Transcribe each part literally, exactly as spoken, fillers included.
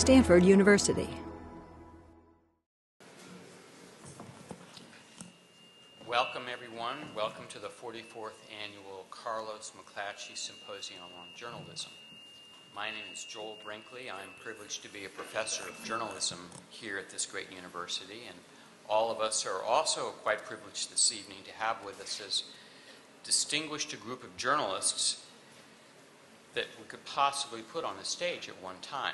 Stanford University. Welcome, everyone. Welcome to the forty-fourth Annual Carlos McClatchy Symposium on Journalism. My name is Joel Brinkley. I'm privileged to be a professor of journalism here at this great university, and all of us are also quite privileged this evening to have with us as distinguished a group of journalists that we could possibly put on a stage at one time.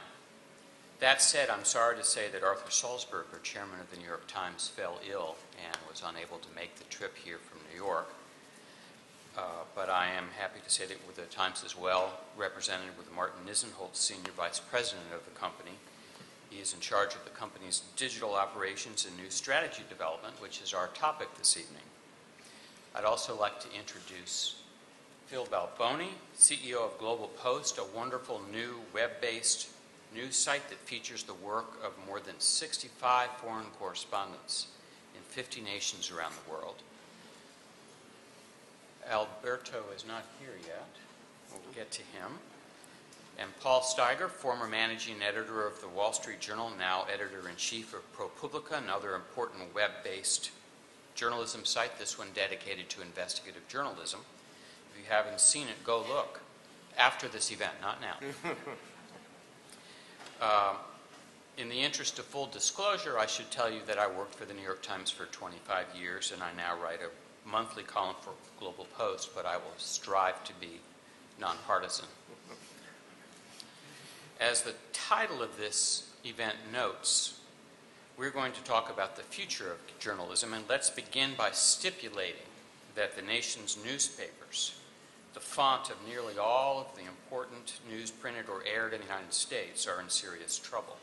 That said, I'm sorry to say that Arthur Sulzberger, chairman of the New York Times, fell ill and was unable to make the trip here from New York. Uh, but I am happy to say that with the Times is well represented with Martin Nissenholtz, senior vice president of the company. He is in charge of the company's digital operations and new strategy development, which is our topic this evening. I'd also like to introduce Phil Balboni, C E O of Global Post, a wonderful new web-based news site that features the work of more than sixty-five foreign correspondents in fifty nations around the world. Alberto is not here yet. We'll get to him. And Paul Steiger, former managing editor of the Wall Street Journal, now editor-in-chief of ProPublica, another important web-based journalism site, this one dedicated to investigative journalism. If you haven't seen it, go look. After this event, not now. uh, in the interest of full disclosure, I should tell you that I worked for the New York Times for twenty-five years, and I now write a monthly column for Global Post, but I will strive to be nonpartisan. As the title of this event notes, we're going to talk about the future of journalism, and let's begin by stipulating that the nation's newspapers, the font of nearly all of the important news printed or aired in the United States, are in serious trouble.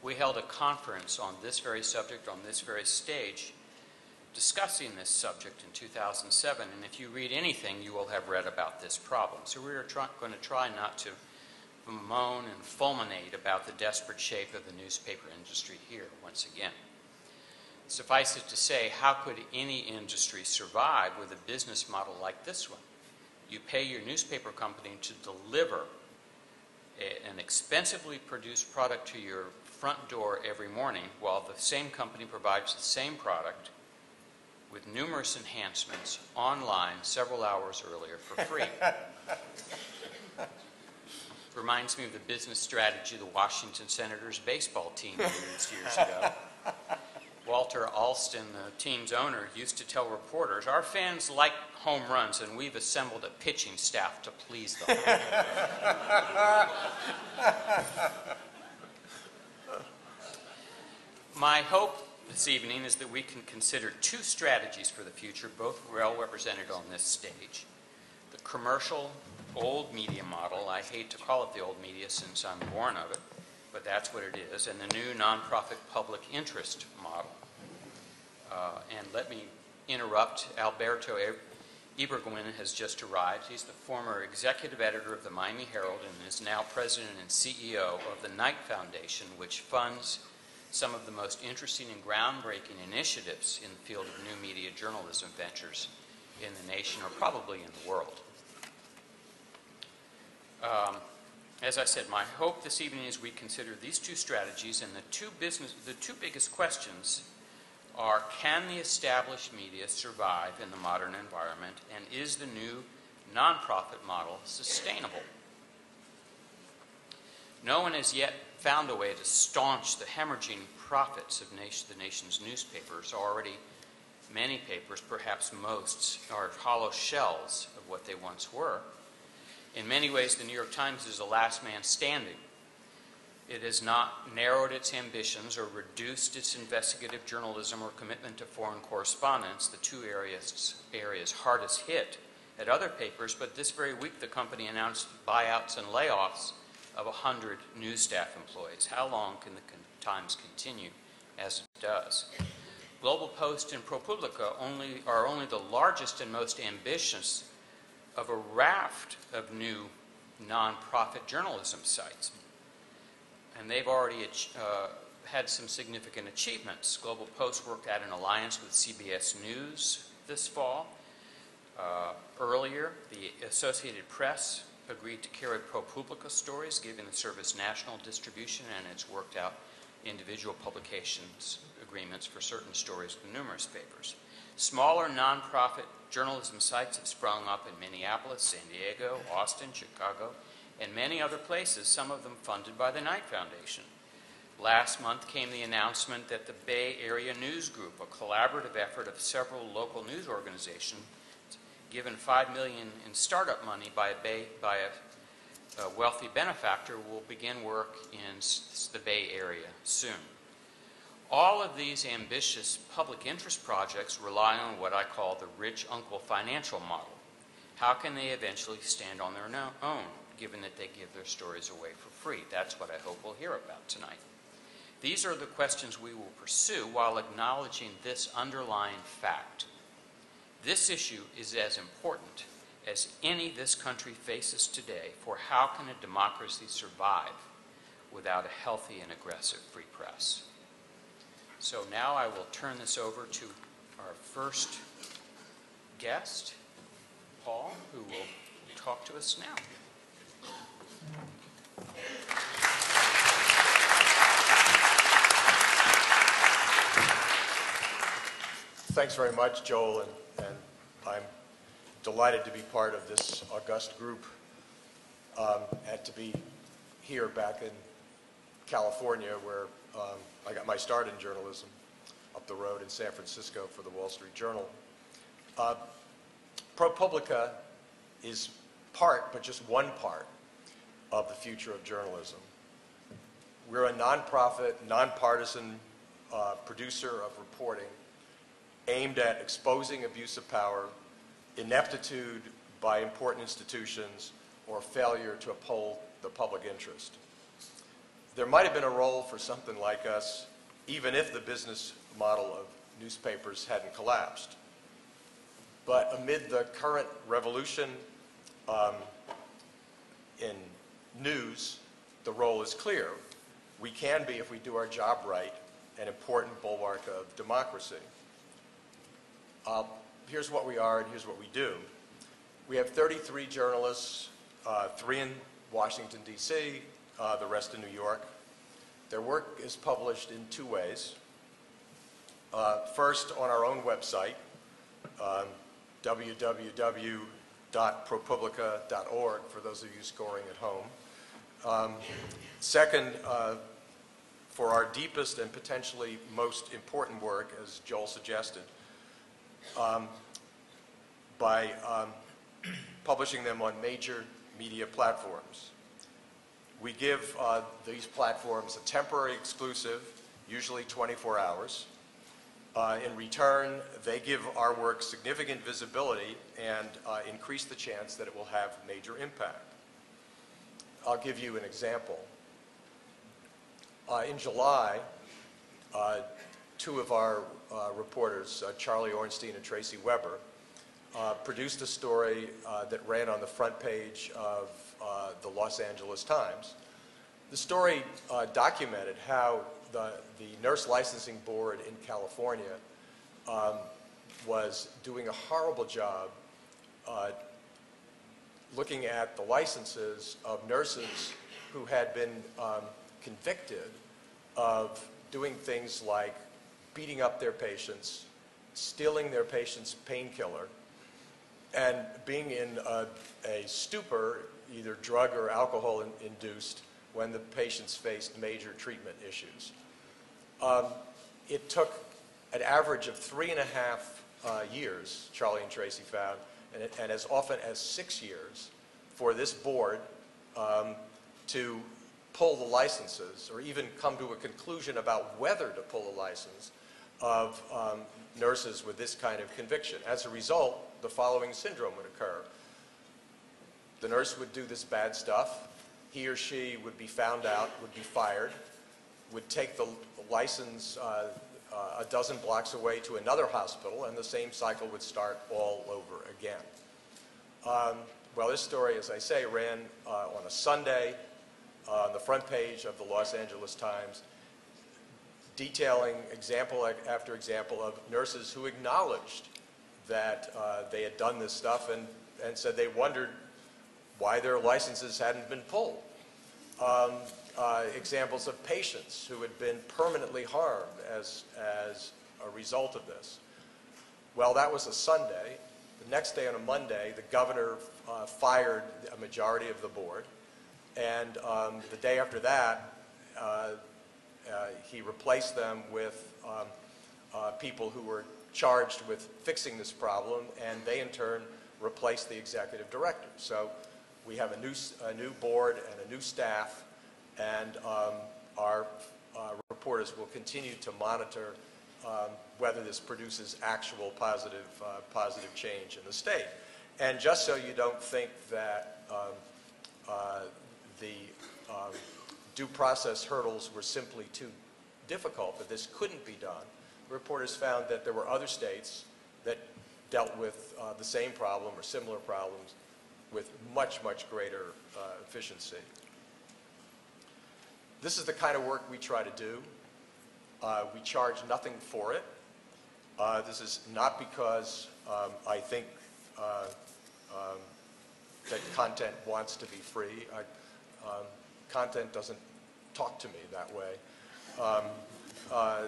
We held a conference on this very subject, on this very stage, discussing this subject in two thousand seven, and if you read anything, you will have read about this problem. So we're try going to try not to moan and fulminate about the desperate shape of the newspaper industry here once again. Suffice it to say, how could any industry survive with a business model like this one? You pay your newspaper company to deliver a, an expensively produced product to your front door every morning, while the same company provides the same product with numerous enhancements online several hours earlier for free. Reminds me of the business strategy the Washington Senators baseball team used years ago. Walter Alston, the team's owner, used to tell reporters, "Our fans like home runs, and we've assembled a pitching staff to please them." My hope this evening is that we can consider two strategies for the future, both well represented on this stage. The commercial old media model — I hate to call it the old media since I'm born of it, but that's what it is — and the new nonprofit public interest model. Uh, and let me interrupt. Alberto Ibargüen has just arrived. He's the former executive editor of the Miami Herald and is now president and C E O of the Knight Foundation, which funds some of the most interesting and groundbreaking initiatives in the field of new media journalism ventures in the nation, or probably in the world. Um, As I said, my hope this evening is we consider these two strategies, and the two, business, the two biggest questions are, can the established media survive in the modern environment, and is the new nonprofit model sustainable? No one has yet found a way to staunch the hemorrhaging profits of nation, the nation's newspapers. Already many papers, perhaps most, are hollow shells of what they once were. In many ways, the New York Times is the last man standing. It has not narrowed its ambitions or reduced its investigative journalism or commitment to foreign correspondence, the two areas, areas hardest hit at other papers, but this very week the company announced buyouts and layoffs of one hundred news staff employees. How long can the Times continue as it does? Global Post and ProPublica only, are only the largest and most ambitious of a raft of new nonprofit journalism sites. And they've already uh, had some significant achievements. Global Post worked out an alliance with C B S News this fall. Uh, earlier, the Associated Press agreed to carry ProPublica stories, giving the service national distribution, and it's worked out individual publications agreements for certain stories with numerous papers. Smaller nonprofit journalism sites have sprung up in Minneapolis, San Diego, Austin, Chicago, and many other places, some of them funded by the Knight Foundation. Last month came the announcement that the Bay Area News Group, a collaborative effort of several local news organizations, given five million dollars in startup money by a, Bay, by a, a wealthy benefactor, will begin work in the Bay Area soon. All of these ambitious public interest projects rely on what I call the rich uncle financial model. How can they eventually stand on their no- own, given that they give their stories away for free? That's what I hope we'll hear about tonight. These are the questions we will pursue while acknowledging this underlying fact. This issue is as important as any this country faces today for how can a democracy survive without a healthy and aggressive free press. So now I will turn this over to our first guest, Paul, who will talk to us now. Thanks very much, Joel, and, and I'm delighted to be part of this august group um, and to be here back in California, where um, I got my start in journalism, up the road in San Francisco for the Wall Street Journal. Uh, ProPublica is part, but just one part, of the future of journalism. We're a nonprofit, nonpartisan uh, producer of reporting aimed at exposing abuse of power, ineptitude by important institutions, or failure to uphold the public interest. There might have been a role for something like us, even if the business model of newspapers hadn't collapsed. But amid the current revolution um, in news, the role is clear. We can be, if we do our job right, an important bulwark of democracy. Uh, here's what we are and here's what we do. We have thirty-three journalists, uh, three in Washington, D C, uh, the rest in New York. Their work is published in two ways. Uh, first, on our own website, um, w w w dot propublica dot org, for those of you scoring at home. Um, second, uh, for our deepest and potentially most important work, as Joel suggested, um, by um, publishing them on major media platforms. We give uh, these platforms a temporary exclusive, usually twenty-four hours. Uh, in return, they give our work significant visibility and uh, increase the chance that it will have major impact. I'll give you an example. Uh, in July, uh, two of our uh, reporters, uh, Charlie Ornstein and Tracy Weber, uh, produced a story uh, that ran on the front page of uh, the Los Angeles Times. The story uh, documented how the, the nurse licensing board in California um, was doing a horrible job uh, looking at the licenses of nurses who had been um, convicted of doing things like beating up their patients, stealing their patients' painkiller, and being in a, a stupor, either drug or alcohol in, induced, when the patients faced major treatment issues. Um, it took an average of three and a half uh, years, Charlie and Tracy found, And, and as often as six years for this board um, to pull the licenses or even come to a conclusion about whether to pull a license of um, nurses with this kind of conviction. As a result, the following syndrome would occur. The nurse would do this bad stuff. He or she would be found out, would be fired, would take the license uh, Uh, a dozen blocks away to another hospital, and the same cycle would start all over again. Um, well, this story, as I say, ran uh, on a Sunday uh, on the front page of the Los Angeles Times, detailing example after example of nurses who acknowledged that uh, they had done this stuff and, and said they wondered why their licenses hadn't been pulled. Um, uh, examples of patients who had been permanently harmed as, as a result of this. Well, that was a Sunday. The next day, on a Monday, the governor uh, fired a majority of the board. And um, the day after that, uh, uh, he replaced them with um, uh, people who were charged with fixing this problem, and they in turn replaced the executive director. So we have a new, a new board and a new staff, and um, our uh, reporters will continue to monitor um, whether this produces actual positive, uh, positive change in the state. And just so you don't think that um, uh, the um, due process hurdles were simply too difficult, that this couldn't be done, reporters found that there were other states that dealt with uh, the same problem or similar problems with much, much greater uh, efficiency. This is the kind of work we try to do. Uh, we charge nothing for it. Uh, this is not because um, I think uh, um, that content wants to be free. I, um, content doesn't talk to me that way. Um, uh,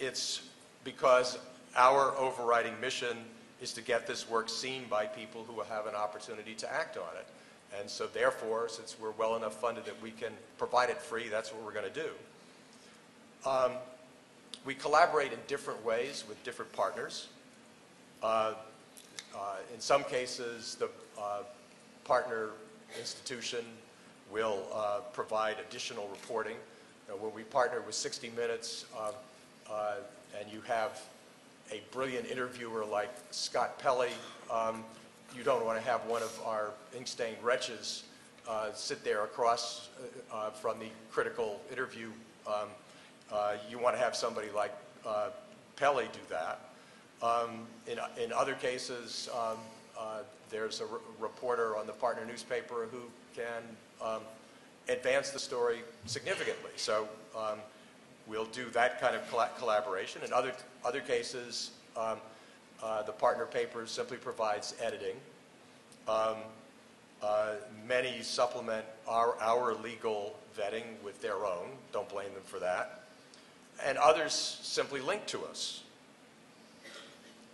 It's because our overriding mission is to get this work seen by people who will have an opportunity to act on it. And so therefore, since we're well enough funded that we can provide it free, that's what we're going to do. Um, we collaborate in different ways with different partners. Uh, uh, in some cases, the uh, partner institution will uh, provide additional reporting. Uh, when we partner with sixty minutes, uh, Uh, and you have a brilliant interviewer like Scott Pelley, um, you don't want to have one of our ink-stained wretches uh, sit there across uh, from the critical interview. Um, uh, you want to have somebody like uh, Pelley do that. Um, in, in other cases, um, uh, there's a re reporter on the partner newspaper who can um, advance the story significantly. So. Um, We'll do that kind of collaboration. In other, other cases, um, uh, the partner paper simply provides editing. Um, uh, many supplement our, our legal vetting with their own. Don't blame them for that. And others simply link to us.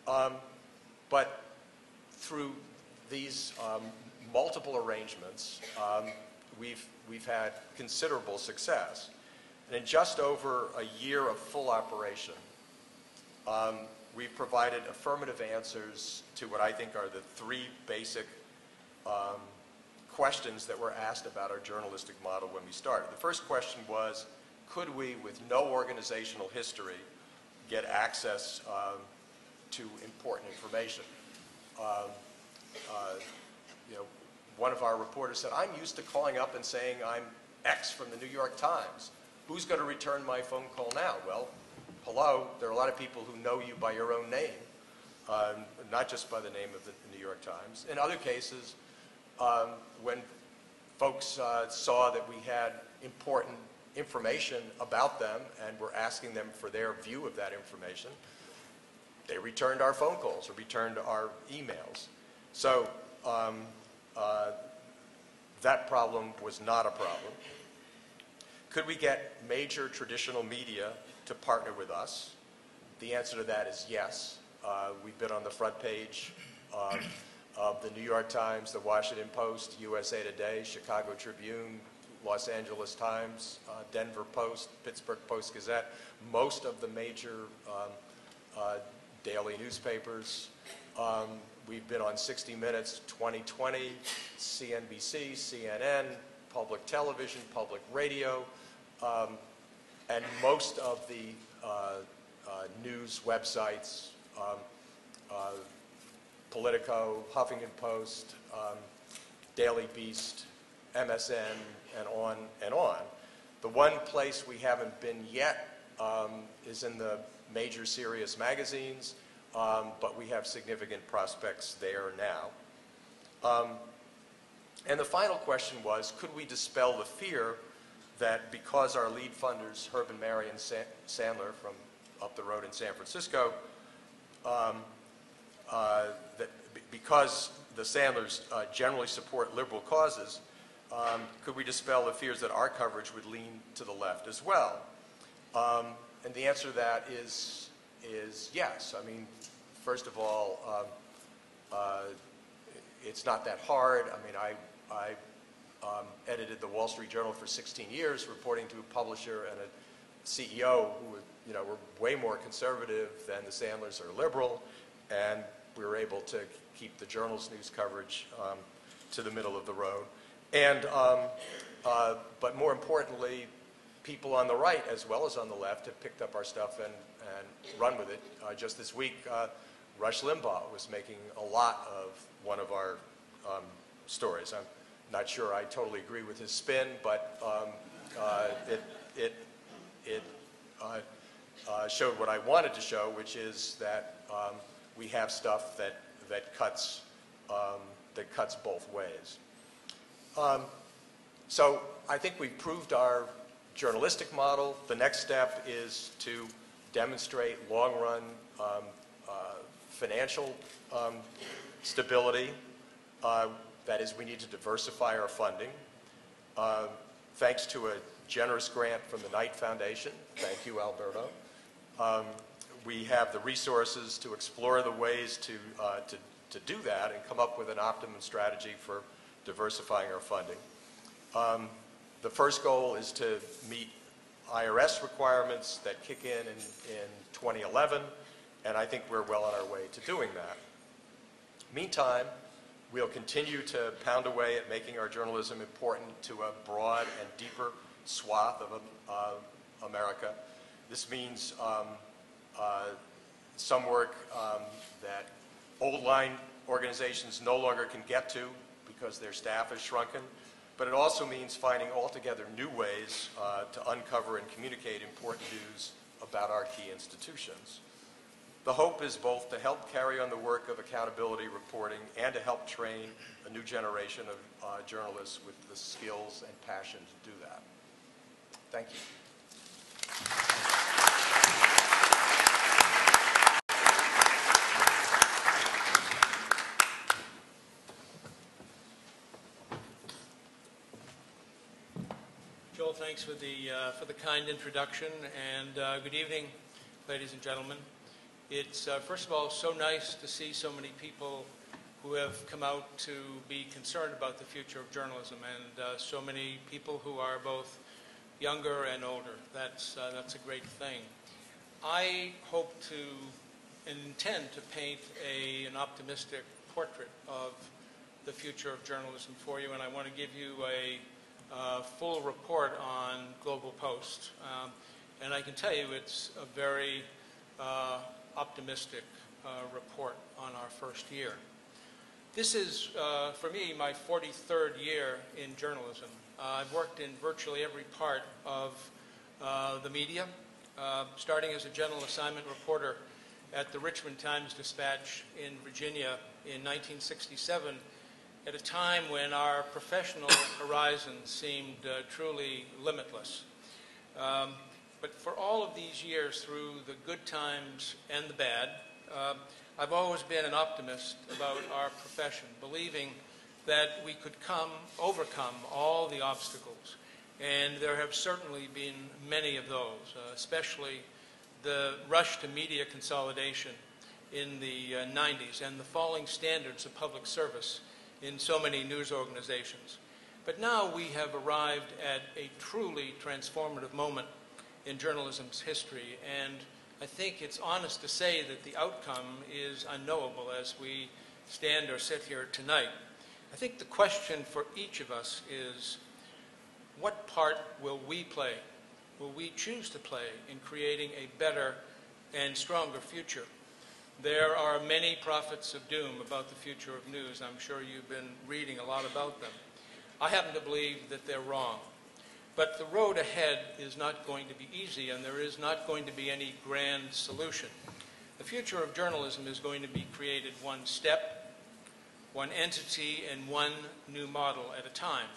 Um, but through these um, multiple arrangements, um, we've, we've had considerable success. And in just over a year of full operation, um, we've provided affirmative answers to what I think are the three basic um, questions that were asked about our journalistic model when we started. The first question was, could we, with no organizational history, get access um, to important information? Um, uh, you know, one of our reporters said, I'm used to calling up and saying I'm X from the New York Times. Who's going to return my phone call now? Well, hello, there are a lot of people who know you by your own name, um, not just by the name of the New York Times. In other cases, um, when folks uh, saw that we had important information about them and were asking them for their view of that information, they returned our phone calls or returned our emails. So um, uh, that problem was not a problem. Could we get major traditional media to partner with us? The answer to that is yes. Uh, we've been on the front page um, of the New York Times, the Washington Post, U S A Today, Chicago Tribune, Los Angeles Times, uh, Denver Post, Pittsburgh Post-Gazette, most of the major um, uh, daily newspapers. Um, we've been on sixty minutes, twenty twenty, C N B C, C N N, public television, public radio, um, and most of the uh, uh, news websites, um, uh, Politico, Huffington Post, um, Daily Beast, M S N, and on and on. The one place we haven't been yet um, is in the major serious magazines, um, but we have significant prospects there now. Um, And the final question was, could we dispel the fear that because our lead funders, Herb and Marion Sandler from up the road in San Francisco, um, uh, that because the Sandlers uh, generally support liberal causes, um, could we dispel the fears that our coverage would lean to the left as well? Um, and the answer to that is, is yes. I mean, first of all, um, uh, it's not that hard. I mean, I, I um, edited the Wall Street Journal for sixteen years, reporting to a publisher and a C E O who were, you know, were way more conservative than the Sandlers are liberal, and we were able to keep the Journal's news coverage um, to the middle of the road. And, um, uh, but more importantly, people on the right as well as on the left have picked up our stuff and, and run with it. Uh, just this week, uh, Rush Limbaugh was making a lot of one of our um, stories. I'm not sure I totally agree with his spin, but um, uh, it, it, it uh, uh, showed what I wanted to show, which is that um, we have stuff that, that, cuts, um, that cuts both ways. Um, so I think we've proved our journalistic model. The next step is to demonstrate long-run um, uh, financial um, stability. Uh, that is, we need to diversify our funding. Uh, thanks to a generous grant from the Knight Foundation, thank you, Alberto, um, we have the resources to explore the ways to, uh, to, to do that and come up with an optimum strategy for diversifying our funding. Um, the first goal is to meet I R S requirements that kick in, in in twenty eleven, and I think we're well on our way to doing that. Meantime, we'll continue to pound away at making our journalism important to a broad and deeper swath of uh, America. This means um, Uh, some work um, that old-line organizations no longer can get to because their staff is shrunken, but it also means finding altogether new ways uh, to uncover and communicate important news about our key institutions. The hope is both to help carry on the work of accountability reporting and to help train a new generation of uh, journalists with the skills and passion to do that. Thank you. Thanks for the, uh, for the kind introduction, and uh, good evening, ladies and gentlemen. It's, uh, first of all, so nice to see so many people who have come out to be concerned about the future of journalism, and uh, so many people who are both younger and older. That's, uh, that's a great thing. I hope to and intend to paint a, an optimistic portrait of the future of journalism for you, and I want to give you a Uh, full report on Global Post, um, and I can tell you it's a very uh, optimistic uh, report on our first year. This is, uh, for me, my forty-third year in journalism. Uh, I've worked in virtually every part of uh, the media, uh, starting as a general assignment reporter at the Richmond Times-Dispatch in Virginia in nineteen sixty-seven, at a time when our professional horizons seemed uh, truly limitless. Um, but for all of these years, through the good times and the bad, uh, I've always been an optimist about our profession, believing that we could come, overcome all the obstacles. And there have certainly been many of those, uh, especially the rush to media consolidation in the uh, nineties and the falling standards of public service in so many news organizations. But now we have arrived at a truly transformative moment in journalism's history, and I think it's honest to say that the outcome is unknowable as we stand or sit here tonight. I think the question for each of us is, what part will we play, will we choose to play in creating a better and stronger future? There are many prophets of doom about the future of news. I'm sure you've been reading a lot about them. I happen to believe that they're wrong. But the road ahead is not going to be easy, and there is not going to be any grand solution. The future of journalism is going to be created one step, one entity, and one new model at a time.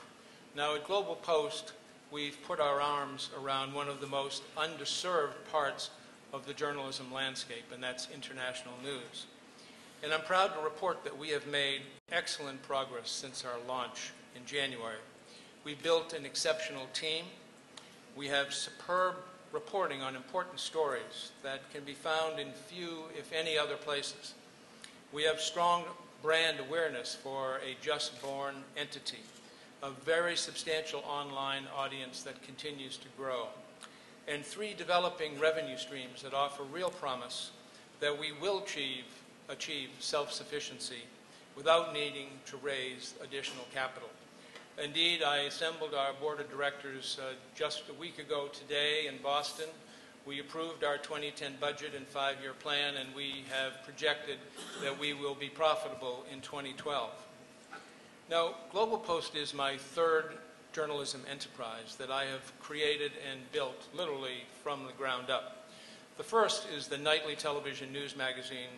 Now, at Global Post, we've put our arms around one of the most underserved parts of the journalism landscape, and that's international news. And I'm proud to report that we have made excellent progress since our launch in January. We built an exceptional team. We have superb reporting on important stories that can be found in few, if any, other places. We have strong brand awareness for a just-born entity, a very substantial online audience that continues to grow, and three developing revenue streams that offer real promise that we will achieve, achieve self-sufficiency without needing to raise additional capital. Indeed, I assembled our board of directors uh, just a week ago today in Boston. We approved our twenty ten budget and five-year plan, and we have projected that we will be profitable in twenty twelve. Now, Global Post is my third journalism enterprise that I have created and built literally from the ground up. The first is the nightly television news magazine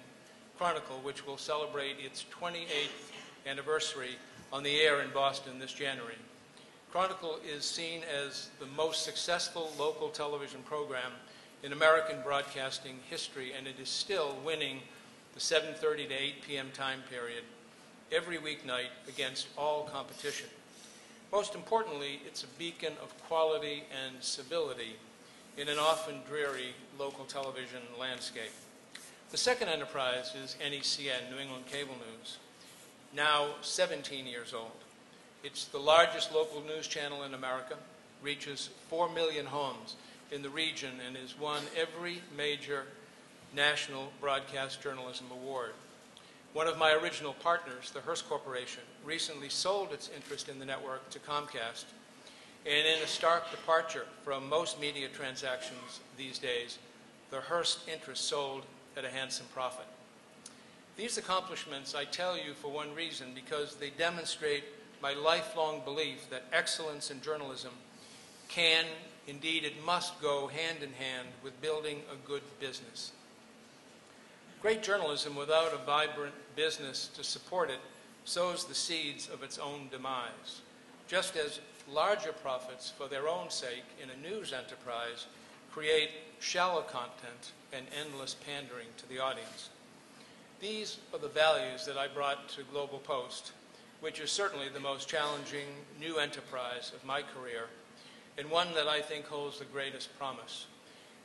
Chronicle, which will celebrate its twenty-eighth anniversary on the air in Boston this January. Chronicle is seen as the most successful local television program in American broadcasting history, and it is still winning the seven thirty to eight p m time period every weeknight against all competition. Most importantly, it's a beacon of quality and civility in an often dreary local television landscape. The second enterprise is N E C N, New England Cable News, now seventeen years old. It's the largest local news channel in America, reaches four million homes in the region, and has won every major national broadcast journalism award. One of my original partners, the Hearst Corporation, recently sold its interest in the network to Comcast, and in a stark departure from most media transactions these days, the Hearst interest sold at a handsome profit. These accomplishments I tell you for one reason, because they demonstrate my lifelong belief that excellence in journalism can, indeed it must, go hand in hand with building a good business. Great journalism without a vibrant business to support it sows the seeds of its own demise, just as larger profits for their own sake in a news enterprise create shallow content and endless pandering to the audience. These are the values that I brought to Global Post, which is certainly the most challenging new enterprise of my career, and one that I think holds the greatest promise.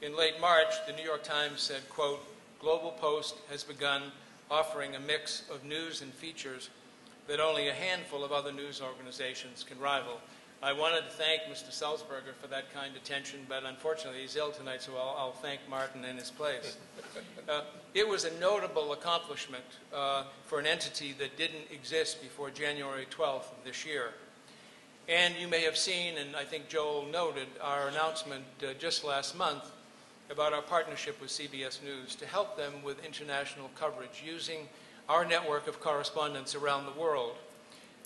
In late March, the New York Times said, quote, "Global Post has begun offering a mix of news and features that only a handful of other news organizations can rival." I wanted to thank Mister Sulzberger for that kind attention, but unfortunately he's ill tonight, so I'll, I'll thank Martin in his place. Uh, it was a notable accomplishment uh, for an entity that didn't exist before January twelfth of this year. And you may have seen, and I think Joel noted, our announcement uh, just last month about our partnership with C B S News to help them with international coverage using our network of correspondents around the world.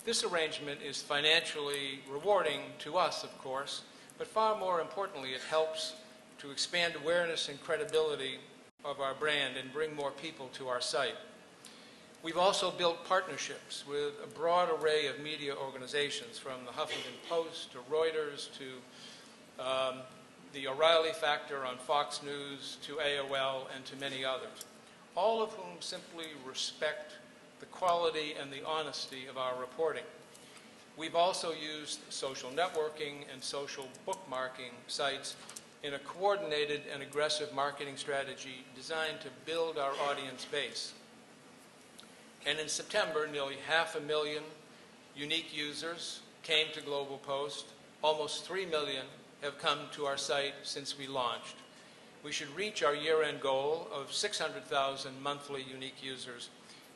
This arrangement is financially rewarding to us, of course, but far more importantly, it helps to expand awareness and credibility of our brand and bring more people to our site. We've also built partnerships with a broad array of media organizations, from the Huffington Post to Reuters to um, the O'Reilly Factor on Fox News to A O L and to many others, all of whom simply respect the quality and the honesty of our reporting. We've also used social networking and social bookmarking sites in a coordinated and aggressive marketing strategy designed to build our audience base. And in September, nearly half a million unique users came to Global Post. Almost three million have come to our site since we launched. We should reach our year-end goal of six hundred thousand monthly unique users,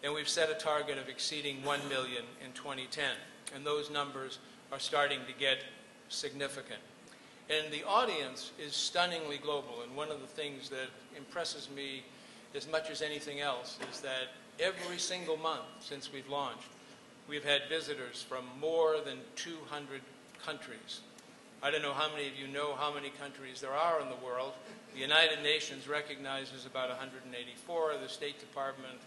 and we've set a target of exceeding one million in twenty ten, and those numbers are starting to get significant. And the audience is stunningly global, and one of the things that impresses me as much as anything else is that every single month since we've launched, we've had visitors from more than two hundred countries. I don't know how many of you know how many countries there are in the world. The United Nations recognizes about one hundred eighty-four, the State Department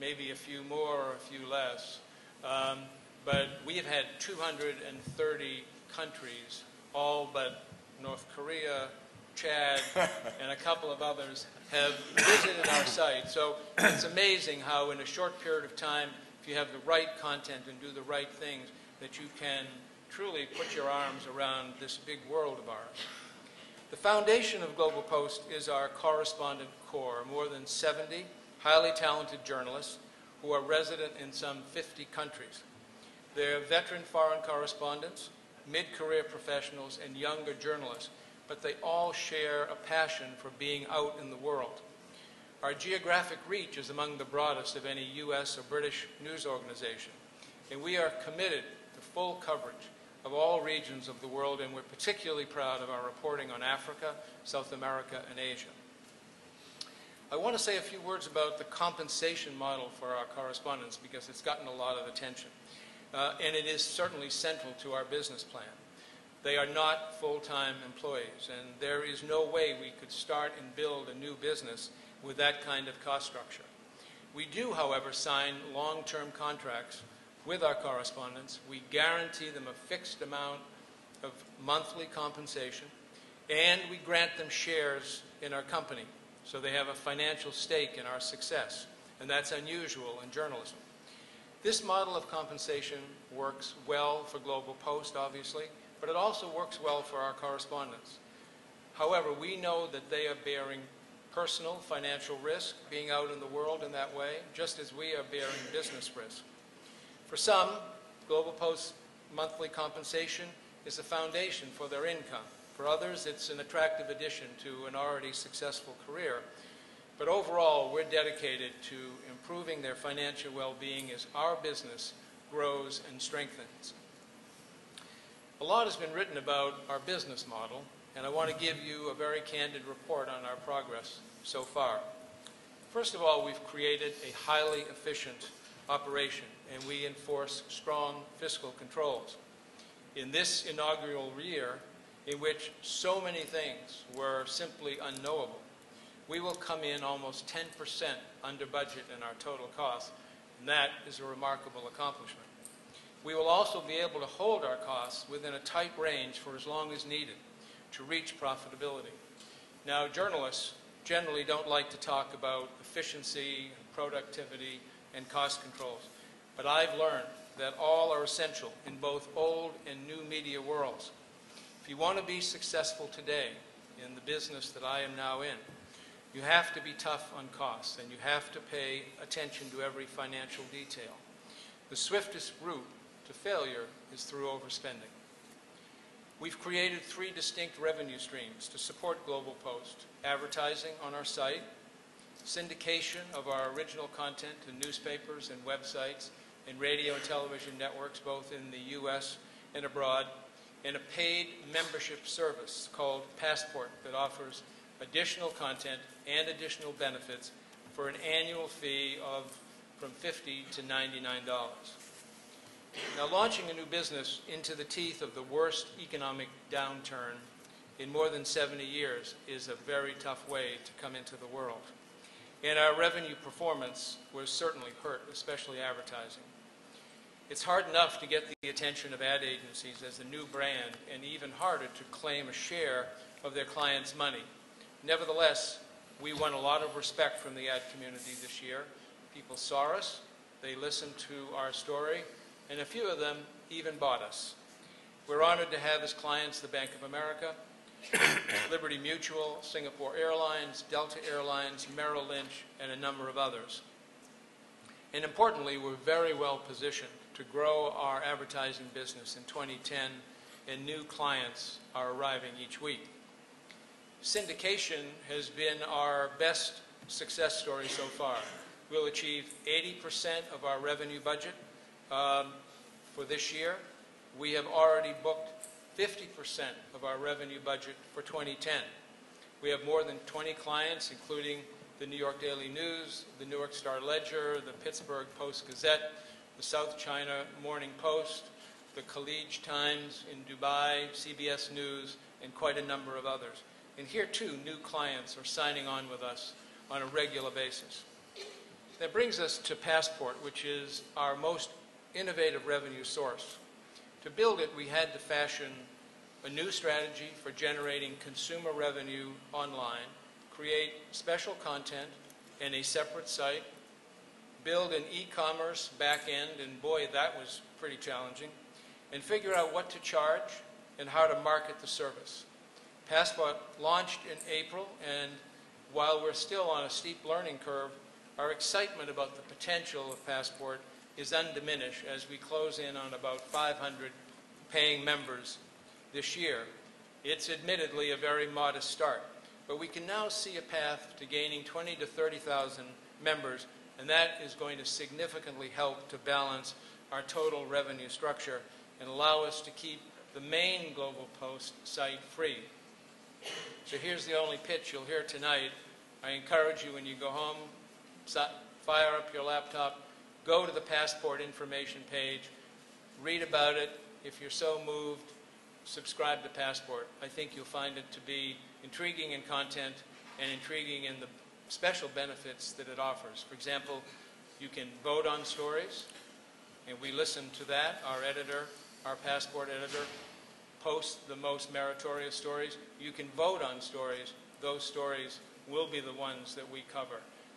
maybe a few more or a few less, um, but we have had two hundred thirty countries, all but North Korea, Chad, and a couple of others have visited our site. So it's amazing how in a short period of time, if if you have the right content and do the right things, that you can truly put your arms around this big world of ours. The foundation of Global Post is our correspondent corps, more than seventy highly talented journalists who are resident in some fifty countries. They're veteran foreign correspondents, mid-career professionals, and younger journalists, but they all share a passion for being out in the world. Our geographic reach is among the broadest of any U S or British news organization, and we are committed to full coverage of all regions of the world, and we're particularly proud of our reporting on Africa, South America, and Asia. I want to say a few words about the compensation model for our correspondents, because it's gotten a lot of attention, uh, and it is certainly central to our business plan. They are not full-time employees, and there is no way we could start and build a new business with that kind of cost structure. We do, however, sign long-term contracts with our correspondents. We guarantee them a fixed amount of monthly compensation, and we grant them shares in our company, so they have a financial stake in our success, and that's unusual in journalism. This model of compensation works well for Global Post, obviously, but it also works well for our correspondents. However, we know that they are bearing personal financial risk, being out in the world in that way, just as we are bearing business risk. For some, Global Post's monthly compensation is a foundation for their income. For others, it's an attractive addition to an already successful career. But overall, we're dedicated to improving their financial well-being as our business grows and strengthens. A lot has been written about our business model, and I want to give you a very candid report on our progress so far. First of all, we've created a highly efficient operation, and we enforce strong fiscal controls. In this inaugural year, in which so many things were simply unknowable, we will come in almost ten percent under budget in our total costs, and that is a remarkable accomplishment. We will also be able to hold our costs within a tight range for as long as needed to reach profitability. Now, journalists generally don't like to talk about efficiency, productivity, and cost controls, but I've learned that all are essential in both old and new media worlds. If you want to be successful today in the business that I am now in, you have to be tough on costs, and you have to pay attention to every financial detail. The swiftest route to failure is through overspending. We've created three distinct revenue streams to support Global Post: advertising on our site, syndication of our original content to newspapers and websites and radio and television networks both in the U S and abroad, and a paid membership service called Passport that offers additional content and additional benefits for an annual fee of from fifty dollars to ninety-nine dollars. Now, launching a new business into the teeth of the worst economic downturn in more than seventy years is a very tough way to come into the world. And our revenue performance was certainly hurt, especially advertising. It's hard enough to get the attention of ad agencies as a new brand, and even harder to claim a share of their clients' money. Nevertheless, we won a lot of respect from the ad community this year. People saw us, they listened to our story, and a few of them even bought us. We're honored to have as clients the Bank of America, Liberty Mutual, Singapore Airlines, Delta Airlines, Merrill Lynch, and a number of others. And importantly, we're very well positioned to grow our advertising business in twenty ten, and new clients are arriving each week. Syndication has been our best success story so far. We'll achieve eighty percent of our revenue budget Um, for this year. We have already booked fifty percent of our revenue budget for twenty ten. We have more than twenty clients, including the New York Daily News, the Newark Star-Ledger, the Pittsburgh Post-Gazette, the South China Morning Post, the Khalij Times in Dubai, C B S News, and quite a number of others. And here, too, new clients are signing on with us on a regular basis. That brings us to Passport, which is our most innovative revenue source. To build it, we had to fashion a new strategy for generating consumer revenue online, create special content and a separate site, build an e-commerce back end, and boy, that was pretty challenging, and figure out what to charge and how to market the service. Passport launched in April, and while we're still on a steep learning curve, our excitement about the potential of Passport is undiminished as we close in on about five hundred paying members this year. It's admittedly a very modest start, but we can now see a path to gaining twenty to thirty thousand members, and that is going to significantly help to balance our total revenue structure and allow us to keep the main Global Post site free. So here's the only pitch you'll hear tonight. I encourage you when you go home, fire up your laptop, go to the Passport information page, read about it. If you're so moved, subscribe to Passport. I think you'll find it to be intriguing in content and intriguing in the special benefits that it offers. For example, you can vote on stories, and we listen to that. Our editor, our Passport editor, posts the most meritorious stories. You can vote on stories. Those stories will be the ones that we cover.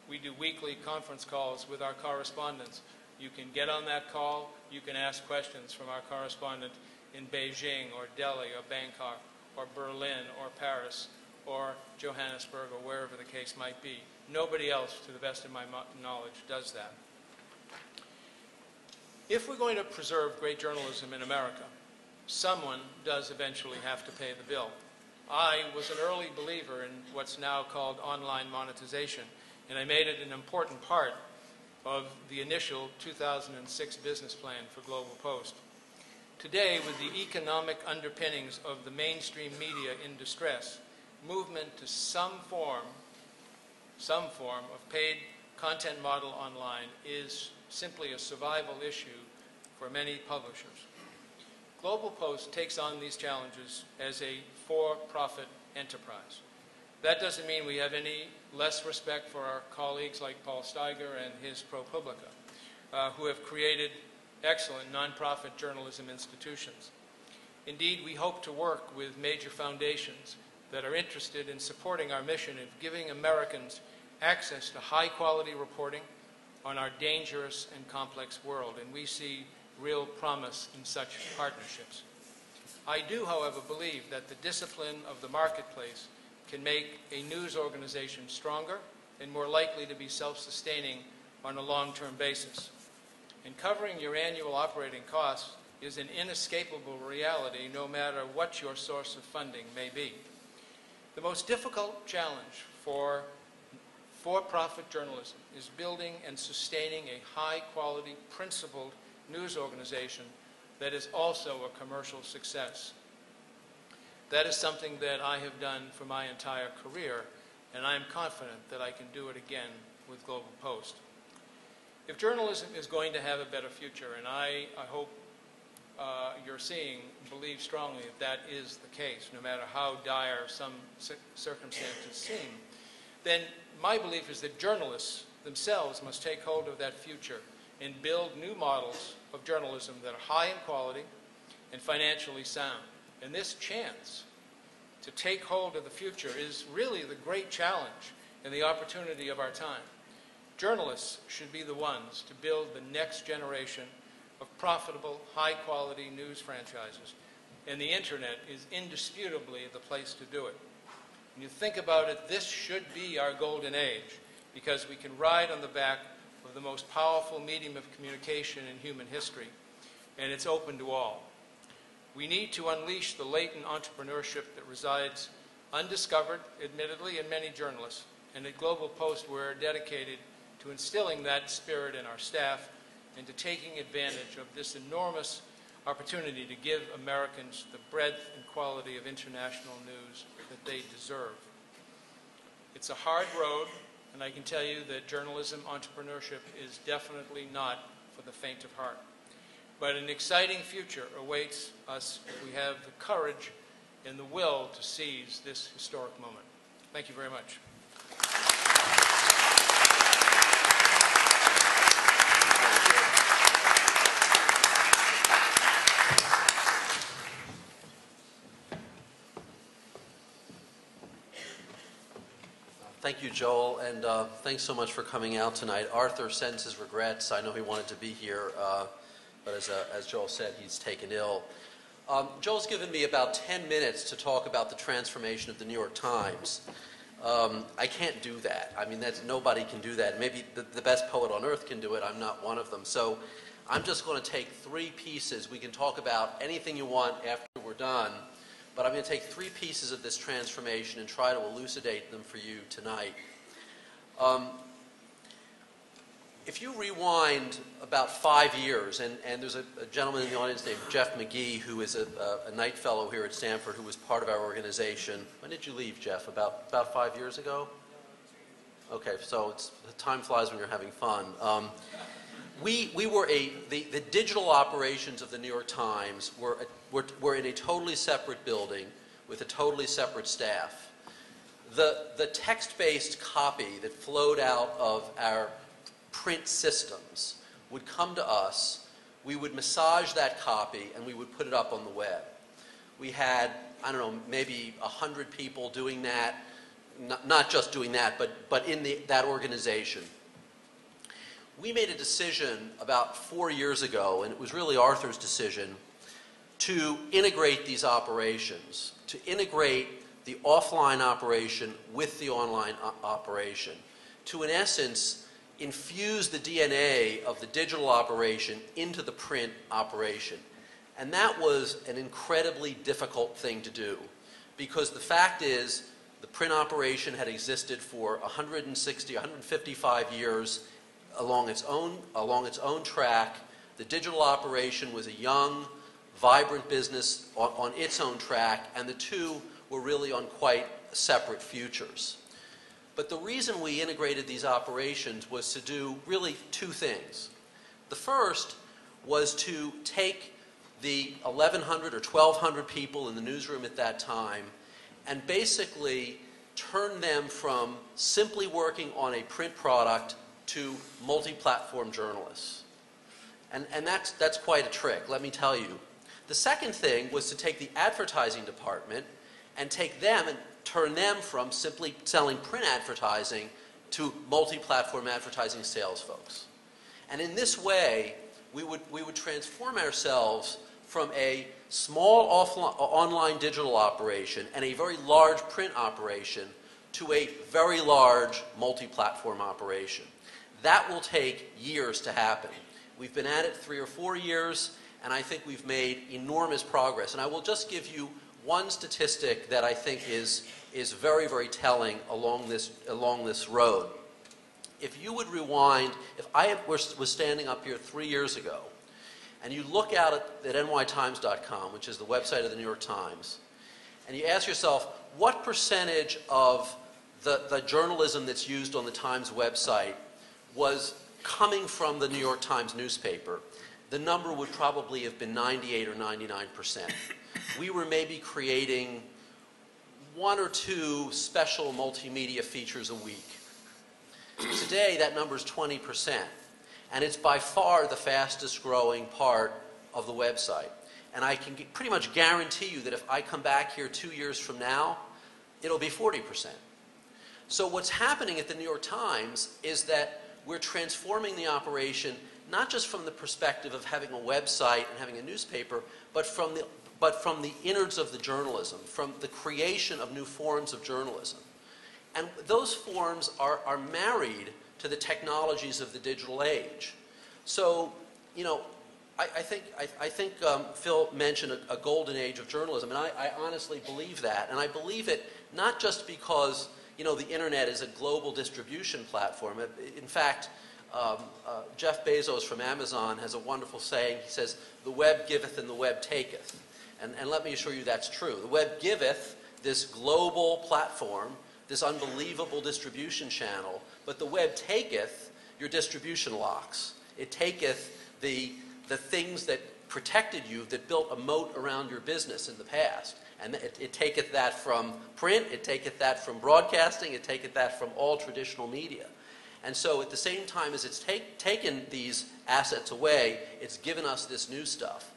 We do weekly conference calls with our correspondents. You can get on that call. You can ask questions from our correspondent in Beijing or Delhi or Bangkok or Berlin or Paris or Johannesburg or wherever the case might be. Nobody else, to the best of my knowledge, does that. If we're going to preserve great journalism in America, someone does eventually have to pay the bill. I was an early believer in what's now called online monetization, and I made it an important part of the initial two thousand six business plan for Global Post. Today, with the economic underpinnings of the mainstream media in distress, movement to some form, some form of paid content model online is simply a survival issue for many publishers. Global Post takes on these challenges as a for-profit enterprise. That doesn't mean we have any less respect for our colleagues like Paul Steiger and his ProPublica, uh, who have created excellent nonprofit journalism institutions. Indeed, we hope to work with major foundations that are interested in supporting our mission of giving Americans access to high-quality reporting on our dangerous and complex world, and we see real promise in such partnerships. I do, however, believe that the discipline of the marketplace can make a news organization stronger and more likely to be self-sustaining on a long-term basis. And covering your annual operating costs is an inescapable reality no matter what your source of funding may be. The most difficult challenge for for-profit journalism is building and sustaining a high-quality, principled news organization that is also a commercial success. That is something that I have done for my entire career, and I am confident that I can do it again with Global Post. If journalism is going to have a better future, and I, I hope uh, you're seeing, believe strongly that that is the case, no matter how dire some circumstances seem, then my belief is that journalists themselves must take hold of that future and build new models of journalism that are high in quality and financially sound. And this chance to take hold of the future is really the great challenge and the opportunity of our time. Journalists should be the ones to build the next generation of profitable, high-quality news franchises, and the internet is indisputably the place to do it. When you think about it, this should be our golden age, because we can ride on the back of the most powerful medium of communication in human history, and it's open to all. We need to unleash the latent entrepreneurship that resides undiscovered, admittedly, in many journalists, and at Global Post we're dedicated to instilling that spirit in our staff and to taking advantage of this enormous opportunity to give Americans the breadth and quality of international news that they deserve. It's a hard road, and I can tell you that journalism entrepreneurship is definitely not for the faint of heart. But an exciting future awaits us if we have the courage and the will to seize this historic moment. Thank you very much. Thank you, Joel, and uh, thanks so much for coming out tonight. Arthur sends his regrets. I know he wanted to be here, uh, but as, uh, as Joel said, he's taken ill. Um, Joel's given me about ten minutes to talk about the transformation of the New York Times. Um, I can't do that. I mean, that's, nobody can do that. Maybe the, the best poet on earth can do it. I'm not one of them. So I'm just going to take three pieces. We can talk about anything you want after we're done, but I'm going to take three pieces of this transformation and try to elucidate them for you tonight. Um, if you rewind about five years, and, and there's a, a gentleman in the audience named Jeff McGee, who is a, a, a Knight Fellow here at Stanford, who was part of our organization. When did you leave, Jeff? About, about five years ago? Okay, so it's, time flies when you're having fun. Um, We, we were a, the, the digital operations of the New York Times were, a, were, were in a totally separate building with a totally separate staff. The, the text-based copy that flowed out of our print systems would come to us, we would massage that copy, and we would put it up on the web. We had, I don't know, maybe a hundred people doing that, not, not just doing that, but, but in the, that organization. We made a decision about four years ago, and it was really Arthur's decision, to integrate these operations, to integrate the offline operation with the online operation, to in essence infuse the D N A of the digital operation into the print operation. And that was an incredibly difficult thing to do, because the fact is the print operation had existed for one hundred sixty, one hundred fifty-five years along its own, along its own track. The digital operation was a young, vibrant business on, on its own track, and the two were really on quite separate futures. But the reason we integrated these operations was to do really two things. The first was to take the eleven hundred or twelve hundred people in the newsroom at that time and basically turn them from simply working on a print product to multi-platform journalists. And, and that's, that's quite a trick, let me tell you. The second thing was to take the advertising department and take them and turn them from simply selling print advertising to multi-platform advertising sales folks. And in this way, we would, we would transform ourselves from a small offline, online digital operation and a very large print operation to a very large multi-platform operation. That will take years to happen. We've been at it three or four years, and I think we've made enormous progress. And I will just give you one statistic that I think is, is very, very telling along this, along this road. If you would rewind, if I was standing up here three years ago, and you look out at, at N Y Times dot com, which is the website of the New York Times, and you ask yourself, what percentage of the, the journalism that's used on the Times website was coming from the New York Times newspaper, the number would probably have been ninety-eight or ninety-nine percent. We were maybe creating one or two special multimedia features a week. Today, that number is twenty percent, and it's by far the fastest growing part of the website. And I can pretty much guarantee you that if I come back here two years from now, it'll be forty percent. So what's happening at the New York Times is that we're transforming the operation not just from the perspective of having a website and having a newspaper, but from the, but from the innards of the journalism, from the creation of new forms of journalism. And those forms are, are married to the technologies of the digital age. So, you know, I, I think, I, I think um, Phil mentioned a, a golden age of journalism, and I, I honestly believe that. And I believe it not just because, you know, the internet is a global distribution platform. In fact, um, uh, Jeff Bezos from Amazon has a wonderful saying. He says, the web giveth and the web taketh. And, and let me assure you that's true. The web giveth this global platform, this unbelievable distribution channel, but the web taketh your distribution locks. It taketh the, the things that protected you, that built a moat around your business in the past. And it, it taketh that from print, it taketh that from broadcasting, it taketh that from all traditional media. And so at the same time as it's take, taken these assets away, it's given us this new stuff.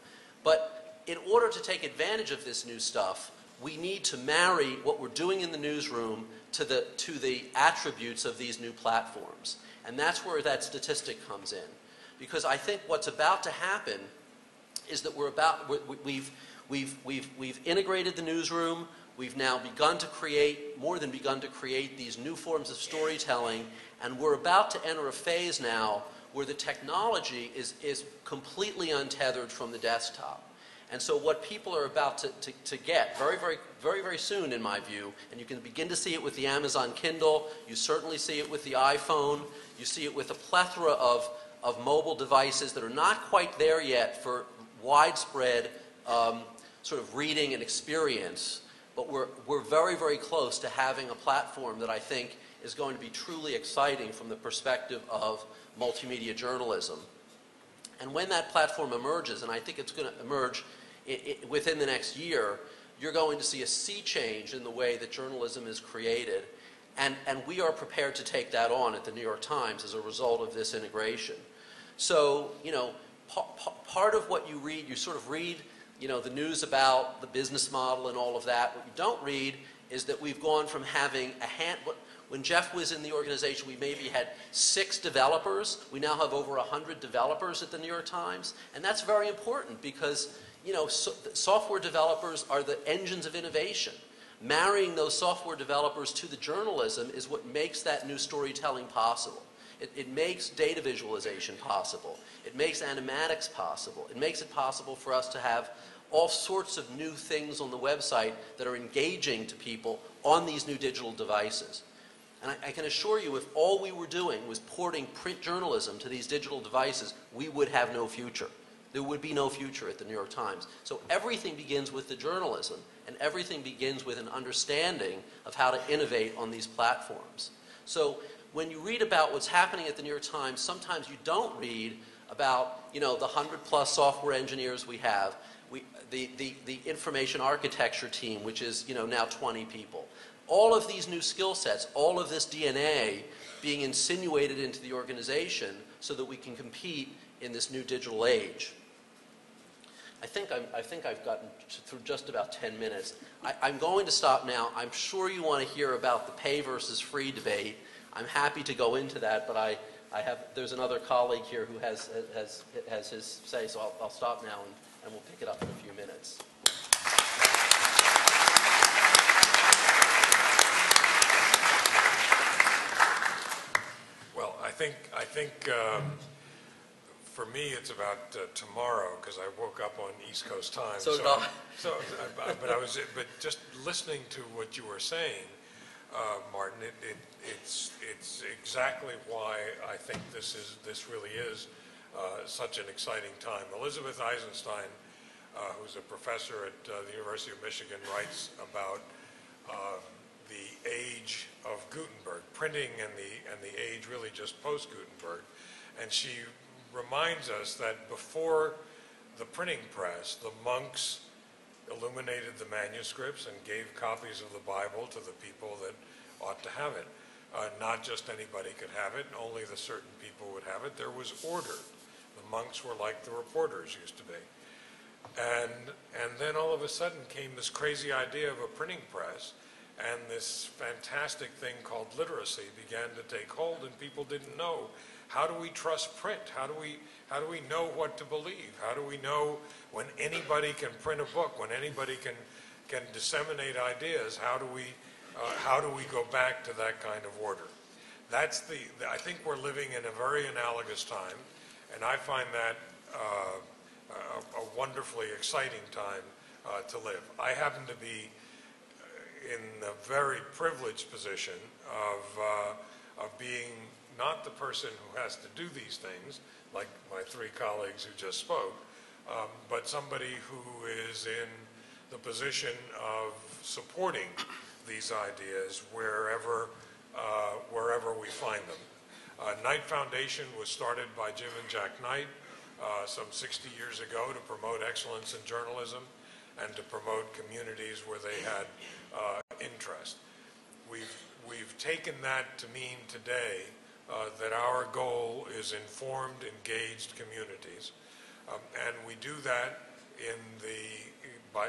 But in order to take advantage of this new stuff, we need to marry what we're doing in the newsroom to the, to the attributes of these new platforms. And that's where that statistic comes in. Because I think what's about to happen is that we're about, we've, we've, we've, we've integrated the newsroom. We've now begun to create, more than begun to create, these new forms of storytelling. And we're about to enter a phase now where the technology is, is completely untethered from the desktop. And so what people are about to, to, to get very, very, very, very soon, in my view, and you can begin to see it with the Amazon Kindle, you certainly see it with the iPhone, you see it with a plethora of, of mobile devices that are not quite there yet for widespread um, sort of reading and experience, but we're, we're very, very close to having a platform that I think is going to be truly exciting from the perspective of multimedia journalism. And when that platform emerges, and I think it's going to emerge I I within the next year, you're going to see a sea change in the way that journalism is created. And, and we are prepared to take that on at the New York Times as a result of this integration. So, you know, pa pa part of what you read, you sort of read, you know, the news about the business model and all of that. What you don't read is that we've gone from having a hand... When Jeff was in the organization, we maybe had six developers. We now have over one hundred developers at the New York Times. And that's very important because, you know, so software developers are the engines of innovation. Marrying those software developers to the journalism is what makes that new storytelling possible. It, it makes data visualization possible. It makes animatics possible. It makes it possible for us to have all sorts of new things on the website that are engaging to people on these new digital devices. And I can assure you, if all we were doing was porting print journalism to these digital devices, we would have no future. There would be no future at the New York Times. So everything begins with the journalism, and everything begins with an understanding of how to innovate on these platforms. So when you read about what's happening at the New York Times, sometimes you don't read about, you know, the one hundred plus software engineers we have, we, the, the, the information architecture team, which is, you know, now twenty people. All of these new skill sets, all of this D N A being insinuated into the organization so that we can compete in this new digital age. I think, I'm, I think I've gotten through just about ten minutes. I, I'm going to stop now. I'm sure you want to hear about the pay versus free debate. I'm happy to go into that, but I, I have, there's another colleague here who has, has, has his say, so I'll, I'll stop now and, and we'll pick it up in a few minutes. I think, I think um, for me it's about uh, tomorrow, because I woke up on East Coast time. So, so, I, so I, I, but I was, but just listening to what you were saying, uh, Martin, it, it, it's it's exactly why I think this is this really is uh, such an exciting time. Elizabeth Eisenstein, uh, who's a professor at uh, the University of Michigan, writes about Uh, the age of Gutenberg, printing and the, and the age really just post-Gutenberg. And she reminds us that before the printing press, the monks illuminated the manuscripts and gave copies of the Bible to the people that ought to have it. Uh, not just anybody could have it, only the certain people would have it. There was order. The monks were like the reporters used to be. And, and then all of a sudden came this crazy idea of a printing press, and this fantastic thing called literacy began to take hold, and people didn't know, how do we trust print? How do we, how do we know what to believe? How do we know when anybody can print a book, when anybody can, can disseminate ideas? How do, we, uh, how do we go back to that kind of order? That's the, I think we're living in a very analogous time, and I find that uh, a, a wonderfully exciting time uh, to live. I happen to be in the very privileged position of, uh, of being not the person who has to do these things, like my three colleagues who just spoke, um, but somebody who is in the position of supporting these ideas wherever, uh, wherever we find them. Uh, Knight Foundation was started by Jim and Jack Knight uh, some sixty years ago to promote excellence in journalism and to promote communities where they had uh, interest. We've, we've taken that to mean today uh, that our goal is informed, engaged communities. Um, and we do that in the, by,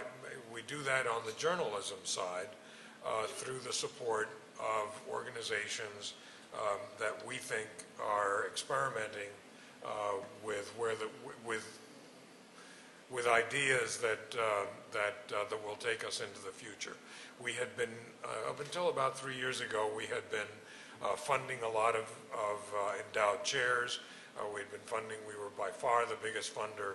we do that on the journalism side uh, through the support of organizations um, that we think are experimenting uh, with where the with with ideas that uh, that uh, that will take us into the future. We had been uh, up until about three years ago. We had been uh, funding a lot of of uh, endowed chairs. Uh, we had been funding. We were by far the biggest funder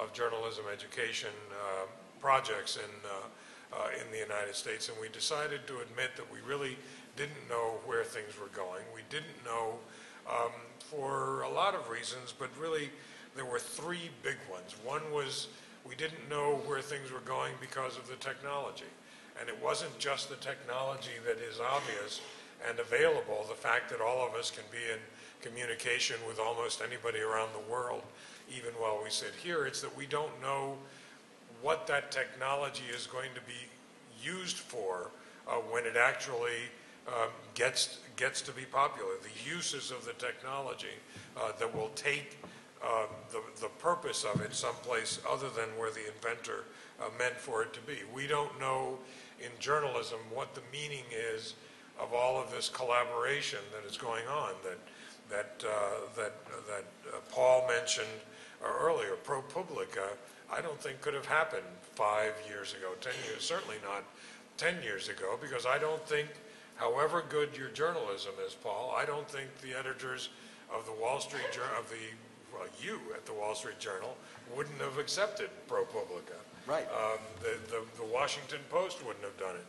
of journalism education uh, projects in uh, uh, in the United States, and we decided to admit that we really didn't know where things were going. We didn't know um, for a lot of reasons, but really there were three big ones. One was we didn't know where things were going because of the technology, and it wasn't just the technology that is obvious and available. The fact that all of us can be in communication with almost anybody around the world, even while we sit here, it's that we don't know what that technology is going to be used for uh, when it actually uh, gets gets to be popular. The uses of the technology uh, that will take uh, the, the purpose of it someplace other than where the inventor uh, meant for it to be. We don't know in journalism what the meaning is of all of this collaboration that is going on, that that uh, that, uh, that uh, Paul mentioned earlier. ProPublica, I don't think could have happened five years ago, ten years, certainly not ten years ago, because I don't think, however good your journalism is, Paul, I don't think the editors of the Wall Street Journal, of the, well, you at the Wall Street Journal, wouldn't have accepted ProPublica. Right. Um, the, the, the Washington Post wouldn't have done it.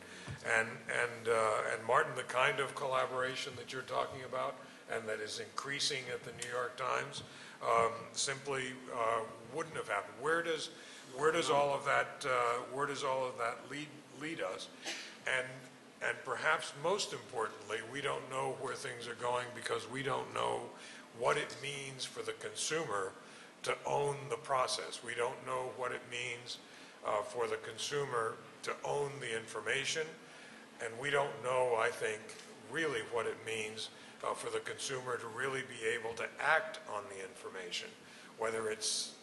And, and, uh, and Martin, the kind of collaboration that you're talking about and that is increasing at the New York Times, um, simply uh, wouldn't have happened. Where does where does all of that uh, where does all of that lead lead us? And and perhaps most importantly, we don't know where things are going because we don't know what it means for the consumer to own the process. We don't know what it means uh, for the consumer to own the information, and we don't know, I think, really what it means Uh, for the consumer to really be able to act on the information, whether it's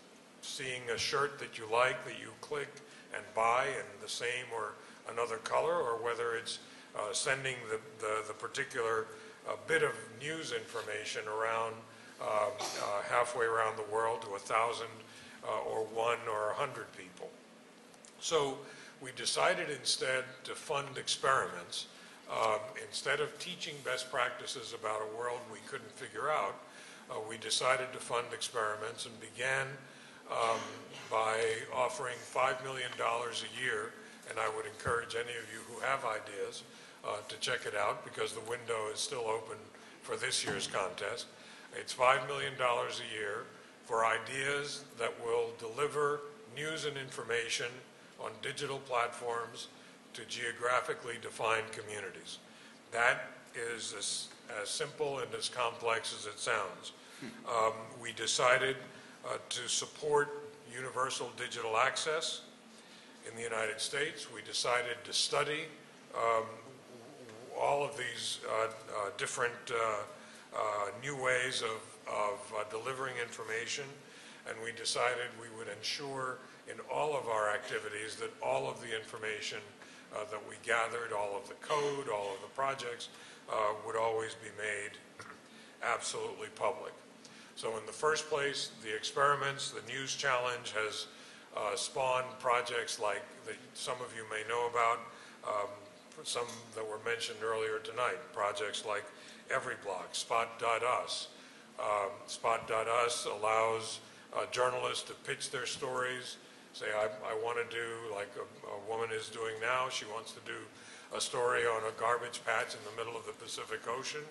seeing a shirt that you like that you click and buy in the same or another color, or whether it's uh, sending the, the, the particular uh, bit of news information around um, uh, halfway around the world to a thousand uh, or one or a hundred people. So we decided instead to fund experiments. Um, instead of teaching best practices about a world we couldn't figure out, uh, we decided to fund experiments and began um, by offering five million dollars a year. And I would encourage any of you who have ideas uh, to check it out, because the window is still open for this year's contest. It's five million dollars a year for ideas that will deliver news and information on digital platforms to geographically defined communities. That is as, as simple and as complex as it sounds. Um, we decided uh, to support universal digital access in the United States. We decided to study um, all of these uh, uh, different uh, uh, new ways of, of uh, delivering information, and we decided we would ensure in all of our activities that all of the information Uh, that we gathered, all of the code, all of the projects, uh, would always be made absolutely public. So in the first place, the experiments, the news challenge has uh, spawned projects like the, some of you may know about, um, some that were mentioned earlier tonight, projects like EveryBlock, Spot dot U S. Um, Spot dot U S allows uh, journalists to pitch their stories. Say, I, I want to do, like a, a woman is doing now, she wants to do a story on a garbage patch in the middle of the Pacific Ocean.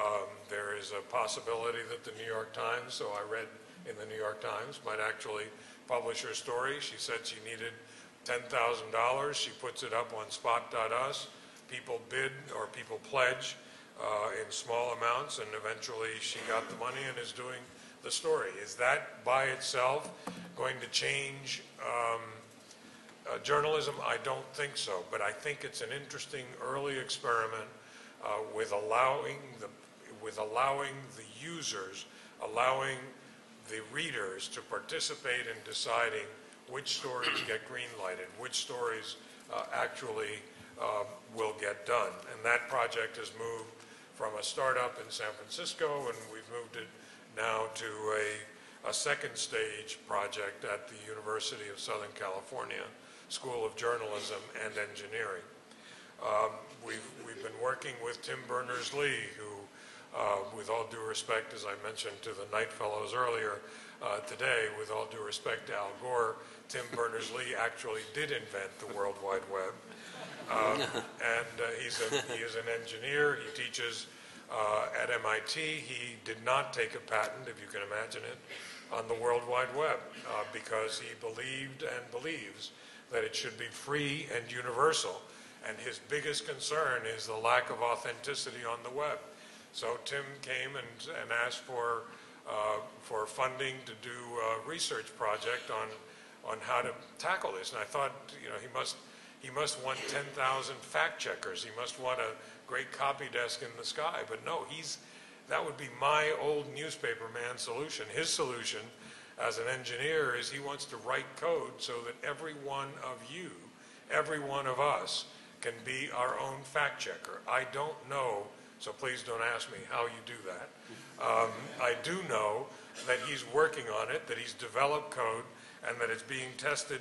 Um, there is a possibility that the New York Times, so I read in the New York Times, might actually publish her story. She said she needed ten thousand dollars. She puts it up on Spot dot U S. People bid or people pledge uh, in small amounts, and eventually she got the money and is doing the story. Is that by itself going to change um, uh, journalism? I don't think so, but I think it's an interesting early experiment uh, with allowing the with allowing the users, allowing the readers to participate in deciding which stories get green-lighted, which stories uh, actually um, will get done. And that project has moved from a startup in San Francisco, and we've moved it now to a, a second stage project at the University of Southern California School of Journalism and Engineering. Um, we've, we've been working with Tim Berners-Lee, who, uh, with all due respect, as I mentioned to the Knight Fellows earlier uh, today, with all due respect to Al Gore, Tim Berners-Lee actually did invent the World Wide Web. Um, and uh, he's a, he is an engineer. He teaches uh, at M I T. He did not take a patent, if you can imagine it, on the World Wide Web uh, because he believed and believes that it should be free and universal. And his biggest concern is the lack of authenticity on the web. So Tim came and, and asked for, uh, for funding to do a research project on, on how to tackle this. And I thought, you know, he must, he must want ten thousand fact checkers. He must want a great copy desk in the sky. But no, he's, that would be my old newspaper man solution. His solution as an engineer is he wants to write code so that every one of you, every one of us, can be our own fact checker. I don't know, so please don't ask me how you do that. Um, I do know that he's working on it, that he's developed code, and that it's being tested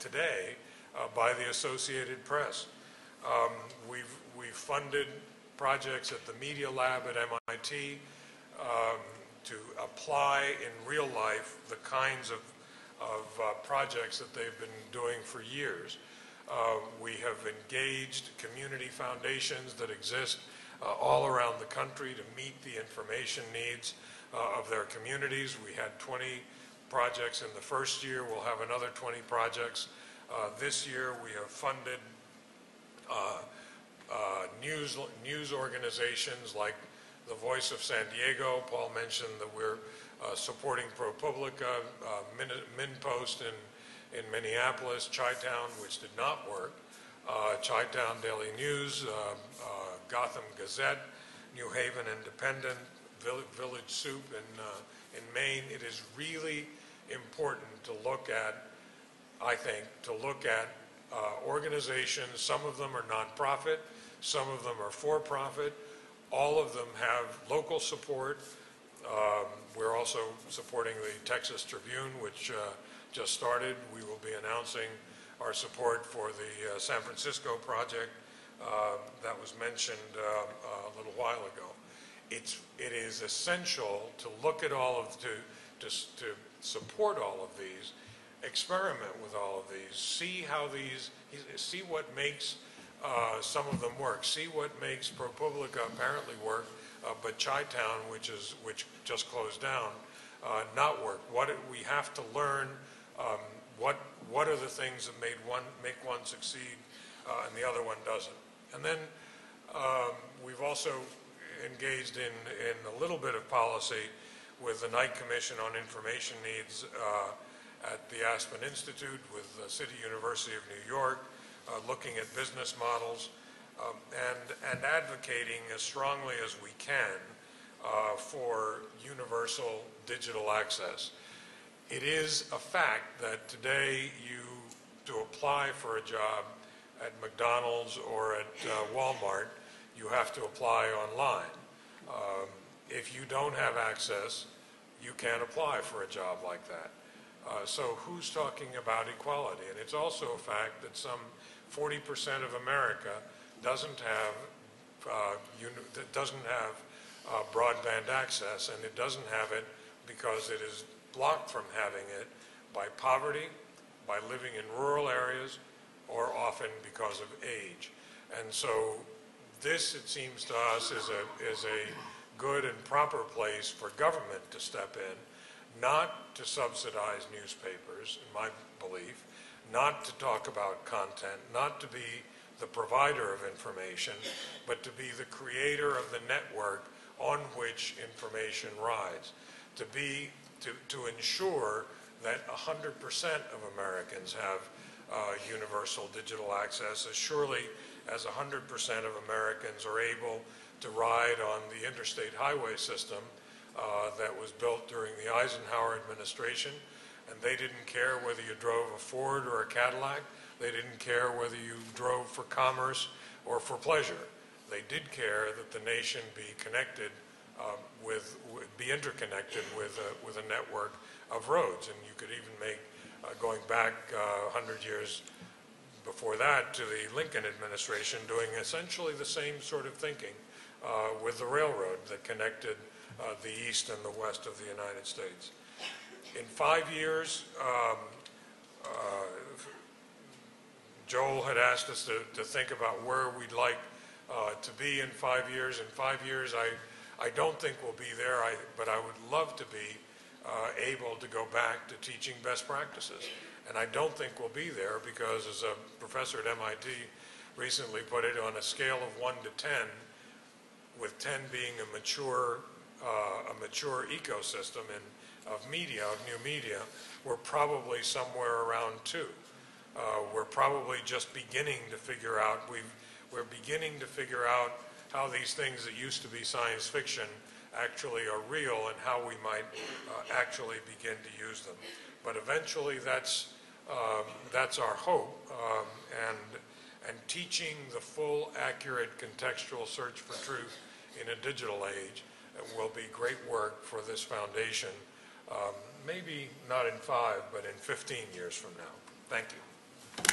today uh, by the Associated Press. Um, we've, we've funded projects at the Media Lab at M I T um, to apply in real life the kinds of, of uh, projects that they've been doing for years. Uh, we have engaged community foundations that exist uh, all around the country to meet the information needs uh, of their communities. We had twenty projects in the first year. We'll have another twenty projects uh, this year. We have funded uh, uh, news, news organizations like The Voice of San Diego. Paul mentioned that we're uh, supporting ProPublica, uh, Min, MinPost, and in Minneapolis, Chi-Town, which did not work, uh, Chi-Town Daily News, uh, uh, Gotham Gazette, New Haven Independent, Vill Village Soup in, uh, in Maine. It is really important to look at, I think, to look at uh, organizations. Some of them are nonprofit, some of them are for-profit. All of them have local support. Um, we're also supporting the Texas Tribune, which uh, just started. We will be announcing our support for the uh, San Francisco project uh, that was mentioned uh, a little while ago. It's, it is essential to look at all of, to, to, to support all of these, experiment with all of these, see how these, see what makes uh, some of them work, see what makes ProPublica apparently work, uh, but Chi-Town, which, is, which just closed down, uh, not work. What it, we have to learn Um, what, what are the things that made one, make one succeed uh, and the other one doesn't? And then um, we've also engaged in, in a little bit of policy with the Knight Commission on Information Needs uh, at the Aspen Institute with the City University of New York, uh, looking at business models um, and, and advocating as strongly as we can uh, for universal digital access. It is a fact that today you, to apply for a job at McDonald's or at uh, Walmart, you have to apply online. Um, if you don't have access, you can't apply for a job like that. Uh, so who's talking about equality? And it's also a fact that some forty percent of America doesn't have, uh, doesn't have uh, broadband access, and it doesn't have it because it is blocked from having it by poverty, by living in rural areas, or often because of age. And so this, it seems to us, is a, is a good and proper place for government to step in, not to subsidize newspapers, in my belief, not to talk about content, not to be the provider of information, but to be the creator of the network on which information rides, to be To, to ensure that one hundred percent of Americans have uh, universal digital access as surely as one hundred percent of Americans are able to ride on the interstate highway system uh, that was built during the Eisenhower administration and they didn't care whether you drove a Ford or a Cadillac. They didn't care whether you drove for commerce or for pleasure. They did care that the nation be connected uh, with, be interconnected with a, with a network of roads. And you could even make, uh, going back uh, one hundred years before that to the Lincoln administration, doing essentially the same sort of thinking uh, with the railroad that connected uh, the east and the west of the United States. In five years, um, uh, Joel had asked us to, to think about where we'd like uh, to be in five years. In five years, I, I don't think we'll be there, I, but I would love to be uh, able to go back to teaching best practices. And I don't think we'll be there because, as a professor at M I T recently put it, on a scale of one to ten, with ten being a mature, uh, a mature ecosystem in of media, of new media, we're probably somewhere around two. Uh, we're probably just beginning to figure out, we've, we're beginning to figure out how these things that used to be science fiction actually are real and how we might uh, actually begin to use them. But eventually that's, um, that's our hope, um, and, and teaching the full, accurate, contextual search for truth in a digital age will be great work for this foundation. Um, maybe not in five, but in fifteen years from now. Thank you.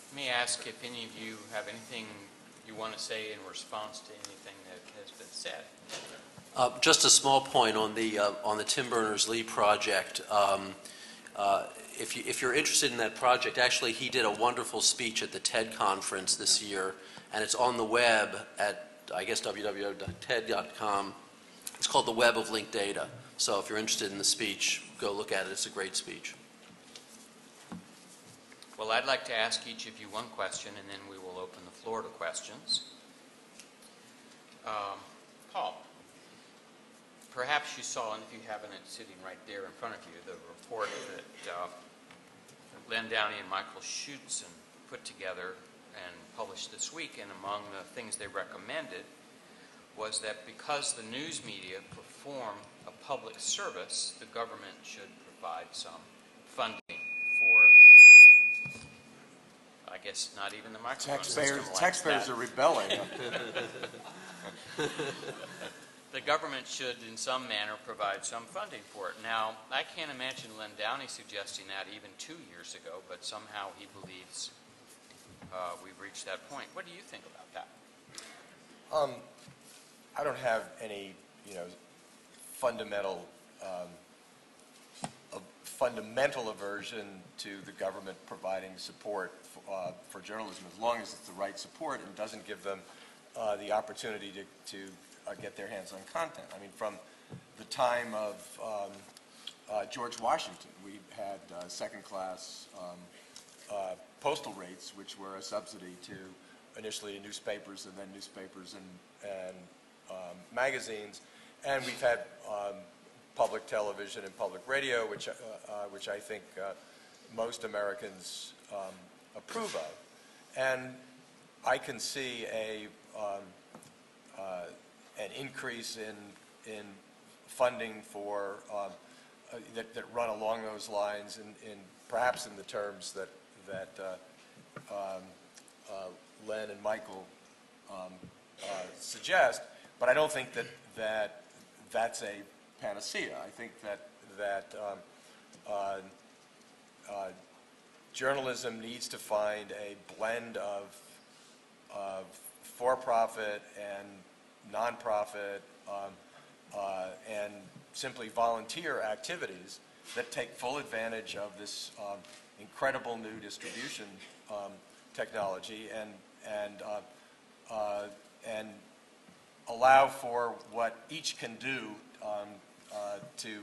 Let me ask if any of you have anything you want to say in response to anything that has been said. Uh, just a small point on the uh, on the Tim Berners-Lee project. Um, uh, If, you, if you're interested in that project, actually he did a wonderful speech at the TED conference this year, and it's on the web at, I guess, w w w dot ted dot com. It's called The Web of Linked Data. So if you're interested in the speech, go look at it. It's a great speech. Well, I'd like to ask each of you one question, and then we will open the floor to questions. Um, Paul, perhaps you saw, and if you haven't, it's sitting right there in front of you, the report that uh, Len Downey and Michael Schutzen put together and published this week, and among the things they recommended was that because the news media perform a public service, the government should provide some funding for, I guess, not even the microphone system like that. Taxpayers are rebelling. The government should, in some manner, provide some funding for it. Now, I can't imagine Len Downey suggesting that even two years ago, but somehow he believes uh, we've reached that point. What do you think about that? Um, I don't have any, you know, fundamental um, a fundamental aversion to the government providing support for, uh, for journalism, as long as it's the right support and doesn't give them uh, the opportunity to, to Uh, get their hands on content. I mean, from the time of um, uh, George Washington, we had uh, second-class um, uh, postal rates, which were a subsidy to initially newspapers and then newspapers and, and um, magazines. And we've had um, public television and public radio, which, uh, uh, which I think uh, most Americans um, approve of. And I can see a um, uh, an increase in, in funding for, um, uh, that, that run along those lines, and in, in perhaps in the terms that, that uh, um, uh, Len and Michael um, uh, suggest, but I don't think that, that that's a panacea. I think that, that um, uh, uh, journalism needs to find a blend of, of for-profit and nonprofit um, uh, and simply volunteer activities that take full advantage of this um, incredible new distribution um, technology, and and uh, uh, and allow for what each can do um, uh, to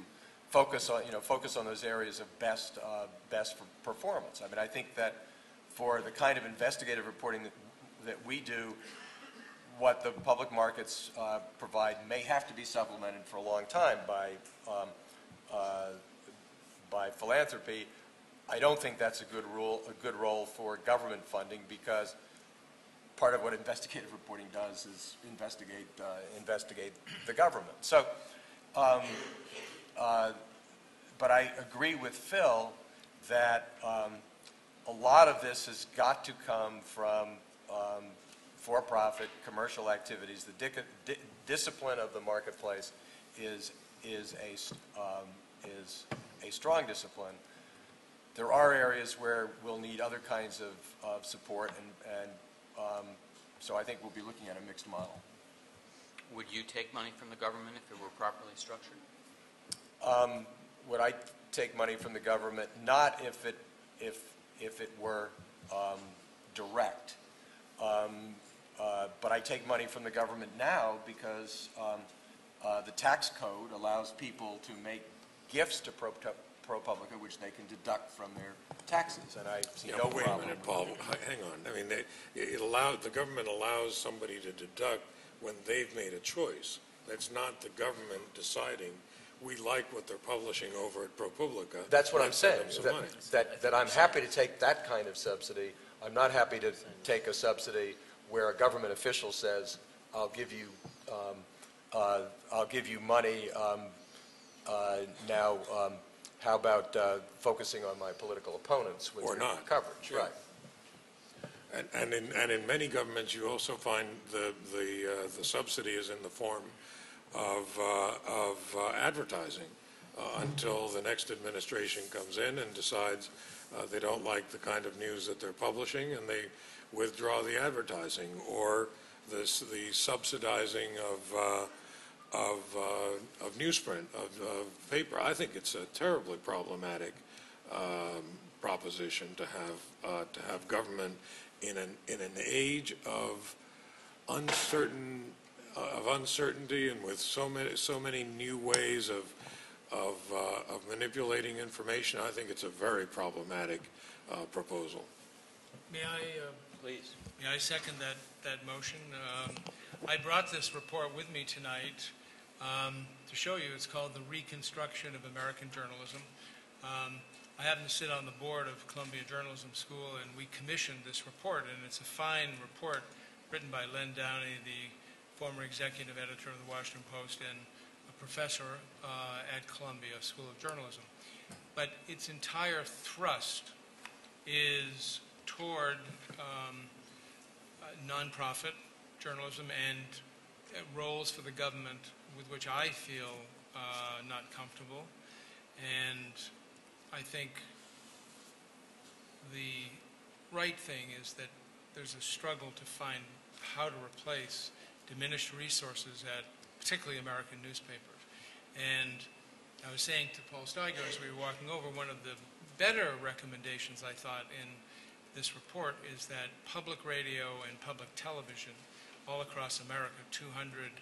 focus on you know focus on those areas of best uh, best performance. I mean, I think that for the kind of investigative reporting that that we do, what the public markets uh, provide may have to be supplemented for a long time by um, uh, by philanthropy. I don't think that's a good rule, a good role for government funding, because part of what investigative reporting does is investigate uh, investigate the government. So, um, uh, but I agree with Phil that um, a lot of this has got to come from um, for-profit commercial activities. The di discipline of the marketplace is is a um, is a strong discipline. There are areas where we'll need other kinds of, of support, and, and um, so I think we'll be looking at a mixed model. Would you take money from the government if it were properly structured? Um, would I take money from the government? Not if it if if it were um, direct, um, uh, but I take money from the government now because um, uh, the tax code allows people to make gifts to pro. ProPublica, which they can deduct from their taxes, and I see yeah, no wait problem. Wait a minute, Paul. Hang on. I mean, they, it allows the government allows somebody to deduct when they've made a choice. That's not the government deciding. We like what they're publishing over at ProPublica. That's what I'm saying. That, that that I'm happy to take that kind of subsidy. I'm not happy to take a subsidy where a government official says, "I'll give you, um, uh, I'll give you money um, uh, now." Um, How about uh, focusing on my political opponents with or not coverage, yeah. Right? And, and in and in many governments, you also find the the uh, the subsidy is in the form of uh, of uh, advertising uh, until the next administration comes in and decides uh, they don't like the kind of news that they're publishing, and they withdraw the advertising or this the subsidizing of. Uh, Of, uh, of newsprint, of, of paper. I think it's a terribly problematic um, proposition to have uh, to have government in an in an age of uncertain uh, of uncertainty and with so many so many new ways of of uh, of manipulating information. I think it's a very problematic uh, proposal. May I uh, please? May I second that that motion? Um, I brought this report with me tonight. Um, to show you, it's called The Reconstruction of American Journalism. Um, I happen to sit on the board of Columbia Journalism School, and we commissioned this report, and it's a fine report written by Len Downey, the former executive editor of the Washington Post and a professor uh, at Columbia School of Journalism. But its entire thrust is toward um, nonprofit journalism and roles for the government with which I feel uh, not comfortable. And I think the right thing is that there's a struggle to find how to replace diminished resources at particularly American newspapers. And I was saying to Paul Steiger as we were walking over, one of the better recommendations I thought in this report is that public radio and public television all across America, two hundred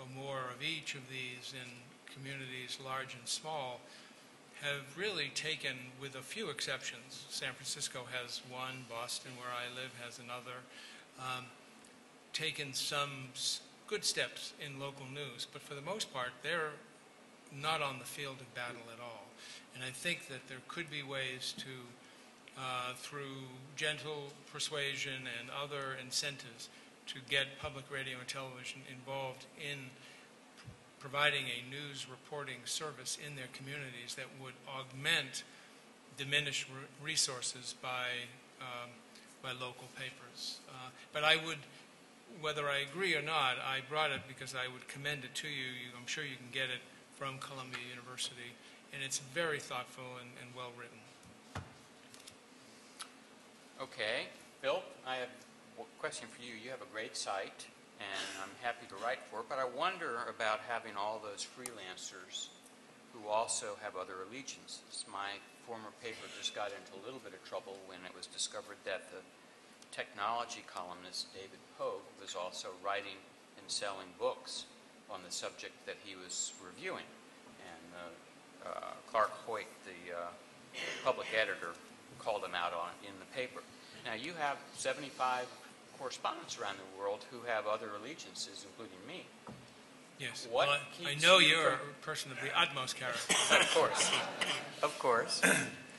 or more of each of these in communities large and small, have really taken, with a few exceptions, San Francisco has one, Boston, where I live, has another, um, taken some good steps in local news. But for the most part, they're not on the field of battle at all. And I think that there could be ways to, uh, through gentle persuasion and other incentives, to get public radio and television involved in providing a news reporting service in their communities that would augment diminished resources by, um, by local papers. Uh, but I would, whether I agree or not, I brought it because I would commend it to you. you I'm sure you can get it from Columbia University. And it's very thoughtful and, and well written. Okay. Bill, I have question for you. You have a great site, and I'm happy to write for it, but I wonder about having all those freelancers who also have other allegiances. My former paper just got into a little bit of trouble when it was discovered that the technology columnist David Pogue was also writing and selling books on the subject that he was reviewing. And uh, uh, Clark Hoyt, the uh, public editor, called him out on it in the paper. Now, you have seventy-five correspondents around the world who have other allegiances, including me. Yes. What well, I, I know you you're from... a person of the utmost character. Of course. Of course.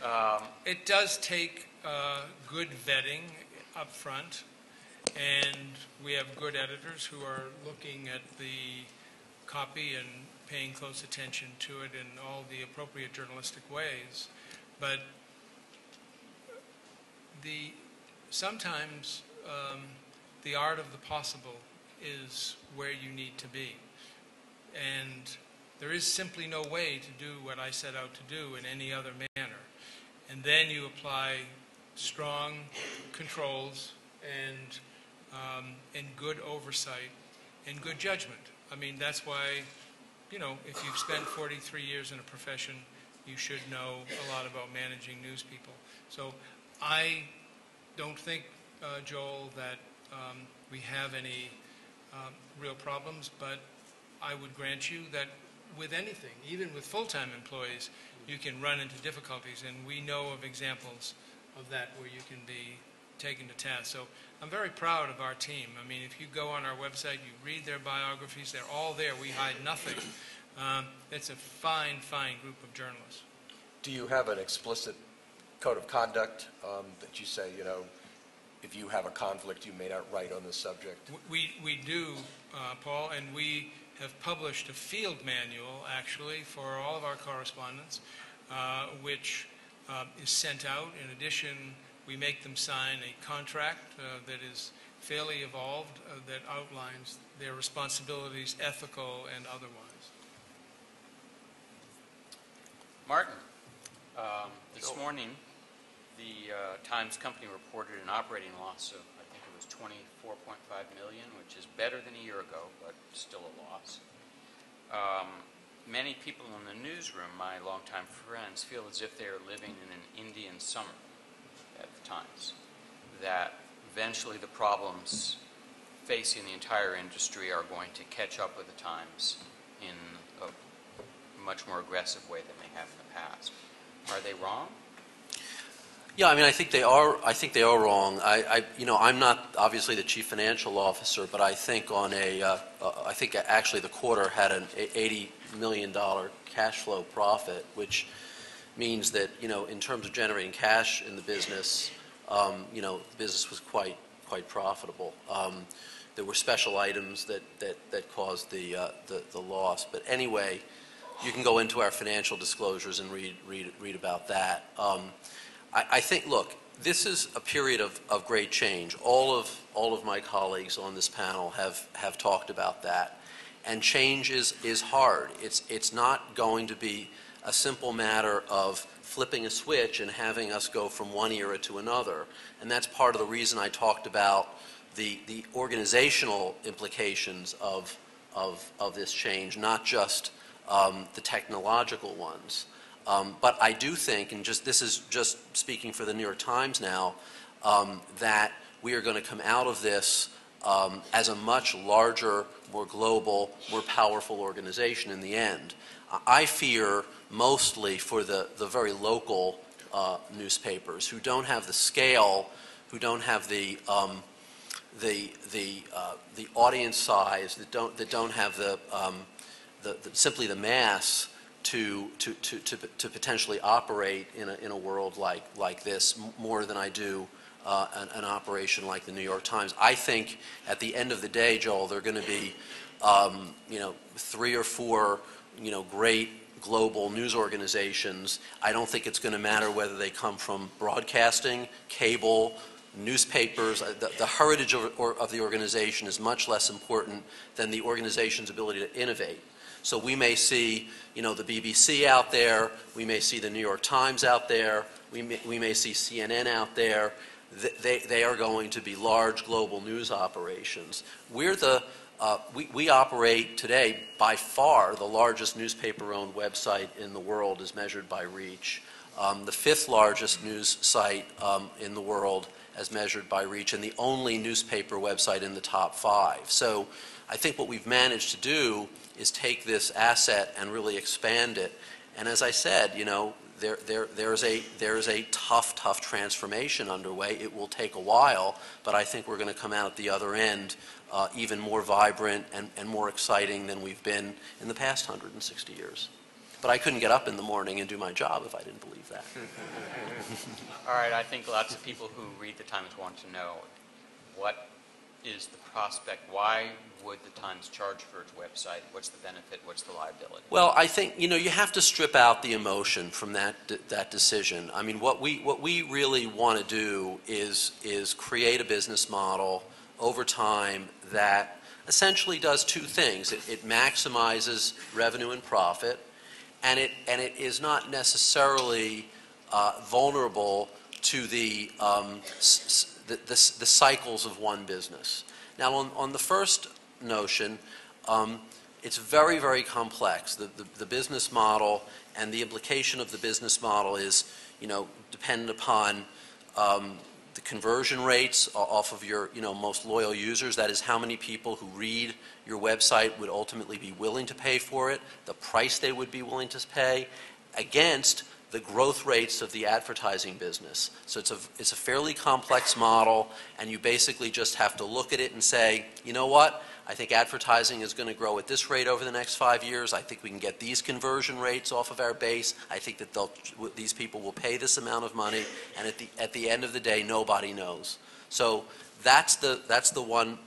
Um, it does take uh, good vetting up front, And we have good editors who are looking at the copy and paying close attention to it in all the appropriate journalistic ways. But the, sometimes um, the art of the possible is where you need to be. And there is simply no way to do what I set out to do in any other manner. And then you apply strong controls and, um, and good oversight and good judgment. I mean, that's why, you know, if you've spent forty-three years in a profession, you should know a lot about managing news people. So I don't think, uh, Joel, that um, we have any um, real problems, but I would grant you that with anything, even with full-time employees, you can run into difficulties, and we know of examples of that where you can be taken to task. So I'm very proud of our team. I mean, if you go on our website, you read their biographies, they're all there. We hide nothing. Um, it's a fine, fine group of journalists. Do you have an explicit code of conduct um, that you say, you know, if you have a conflict, you may not write on this subject? We, we do, uh, Paul, and we have published a field manual, actually, for all of our correspondents, uh, which uh, is sent out. In addition, we make them sign a contract uh, that is fairly evolved uh, that outlines their responsibilities, ethical and otherwise. Martin, um, this sure. morning, the uh, Times Company reported an operating loss of, I think it was twenty-four point five million dollars, which is better than a year ago, but still a loss. Um, many people in the newsroom, my longtime friends, feel as if they are living in an Indian summer at the Times, that eventually the problems facing the entire industry are going to catch up with the Times in a much more aggressive way than they have in the past. Are they wrong? Yeah, I mean, I think they are. I think they are wrong. I, I you know, I'm not obviously the chief financial officer, but I think on a, uh, uh, I think actually the quarter had an eighty million dollar cash flow profit, which means that, you know, in terms of generating cash in the business, um, you know, the business was quite quite profitable. Um, there were special items that that that caused the uh, the, the loss, but anyway, you can go into our financial disclosures and read read read about that. Um, I think, look, this is a period of, of great change. All of, all of my colleagues on this panel have, have talked about that. And change is, is hard. It's, it's not going to be a simple matter of flipping a switch and having us go from one era to another. And that's part of the reason I talked about the, the organizational implications of, of, of this change, not just um, the technological ones. Um, but I do think, and just this is just speaking for the New York Times now, um, that we are going to come out of this um, as a much larger, more global, more powerful organization in the end. I fear mostly for the, the very local uh, newspapers who don't have the scale, who don't have the um, the the uh, the audience size, that don't that don't have the, um, the, the simply the mass. To, to, to, to potentially operate in a, in a world like, like this more than I do uh, an, an operation like the New York Times. I think at the end of the day, Joel, there are going to be um, you know, three or four you know, great global news organizations. I don't think it's going to matter whether they come from broadcasting, cable, newspapers. The, the heritage of, or, of the organization is much less important than the organization's ability to innovate. So we may see, you know, the B B C out there. We may see the New York Times out there. We may, we may see C N N out there. Th they, they are going to be large global news operations. We're the, uh, we, we operate today by far the largest newspaper-owned website in the world as measured by reach, um, the fifth largest news site um, in the world as measured by reach, and the only newspaper website in the top five. So I think what we've managed to do is take this asset and really expand it. And as I said, you know, there, there, there, is a, there is a tough, tough transformation underway. It will take a while, but I think we're going to come out the other end uh, even more vibrant and, and more exciting than we've been in the past one hundred sixty years. But I couldn't get up in the morning and do my job if I didn't believe that. All right, I think lots of people who read the Times want to know what is the prospect? Why would the Times charge for its website? What's the benefit? What's the liability? Well, I think, you know, you have to strip out the emotion from that that decision. I mean, what we what we really want to do is is create a business model over time that essentially does two things. It, it maximizes revenue and profit, and it and it is not necessarily uh, vulnerable to the, um, s the, the the cycles of one business. Now, on, on the first notion, um, it's very, very complex. The, the, the business model and the implication of the business model is, you know, dependent upon um, the conversion rates off of your, you know, most loyal users. That is, how many people who read your website would ultimately be willing to pay for it, the price they would be willing to pay, against the growth rates of the advertising business. So it's a, it's a fairly complex model, and you basically just have to look at it and say, you know what, I think advertising is going to grow at this rate over the next five years. I think we can get these conversion rates off of our base. I think that they'll, these people will pay this amount of money, and at the, at the end of the day, nobody knows. So that's the, that's the one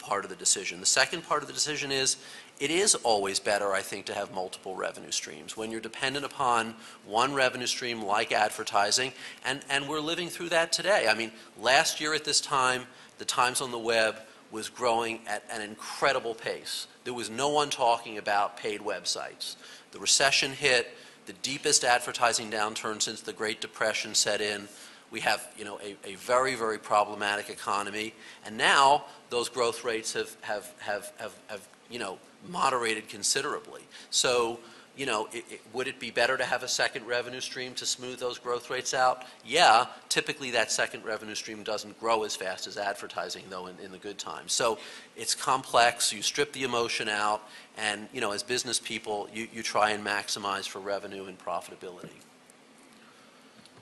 part of the decision. The second part of the decision is, it is always better, I think, to have multiple revenue streams. When you're dependent upon one revenue stream like advertising, and, and we're living through that today. I mean, last year at this time, the Times on the Web was growing at an incredible pace. There was no one talking about paid websites. The recession hit, the deepest advertising downturn since the Great Depression set in. We have, you know, a, a very, very problematic economy, and now those growth rates have, have, have, have, have you know, moderated considerably. So, you know, it, it, would it be better to have a second revenue stream to smooth those growth rates out? Yeah, typically that second revenue stream doesn't grow as fast as advertising, though, in, in the good times. So it's complex. You strip the emotion out, and, you know, as business people, you, you try and maximize for revenue and profitability.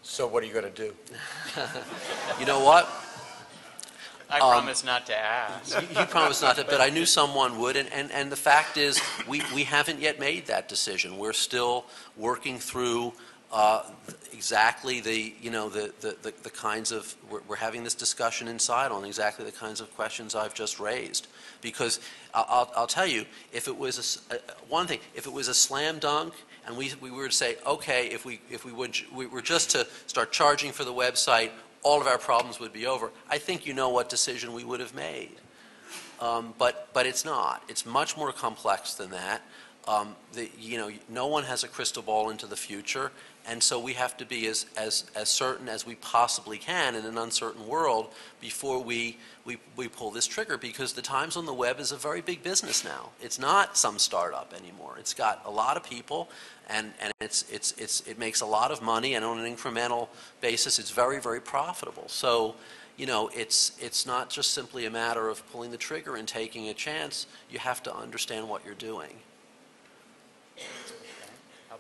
So what are you going to do? You know what? I um, promise not to ask. You promised not to, but I knew someone would, and, and, and the fact is we, we haven't yet made that decision. We're still working through uh, exactly the, you know, the, the, the, the kinds of, we're, we're having this discussion inside on exactly the kinds of questions I've just raised. Because I'll, I'll, I'll tell you, if it was, a, one thing, if it was a slam dunk, and we, we were to say, okay, if we, if we, would, we were just to start charging for the website, all of our problems would be over, I think you know what decision we would have made. Um, but, but it's not. It's much more complex than that. Um, the, you know, no one has a crystal ball into the future, and so we have to be as, as, as certain as we possibly can in an uncertain world before we, we, we pull this trigger, because the Times on the Web is a very big business now. It's not some startup anymore. It's got a lot of people, and, and it's, it's, it's, it makes a lot of money, and on an incremental basis it's very, very profitable. So, you know, it's, it's not just simply a matter of pulling the trigger and taking a chance. You have to understand what you're doing.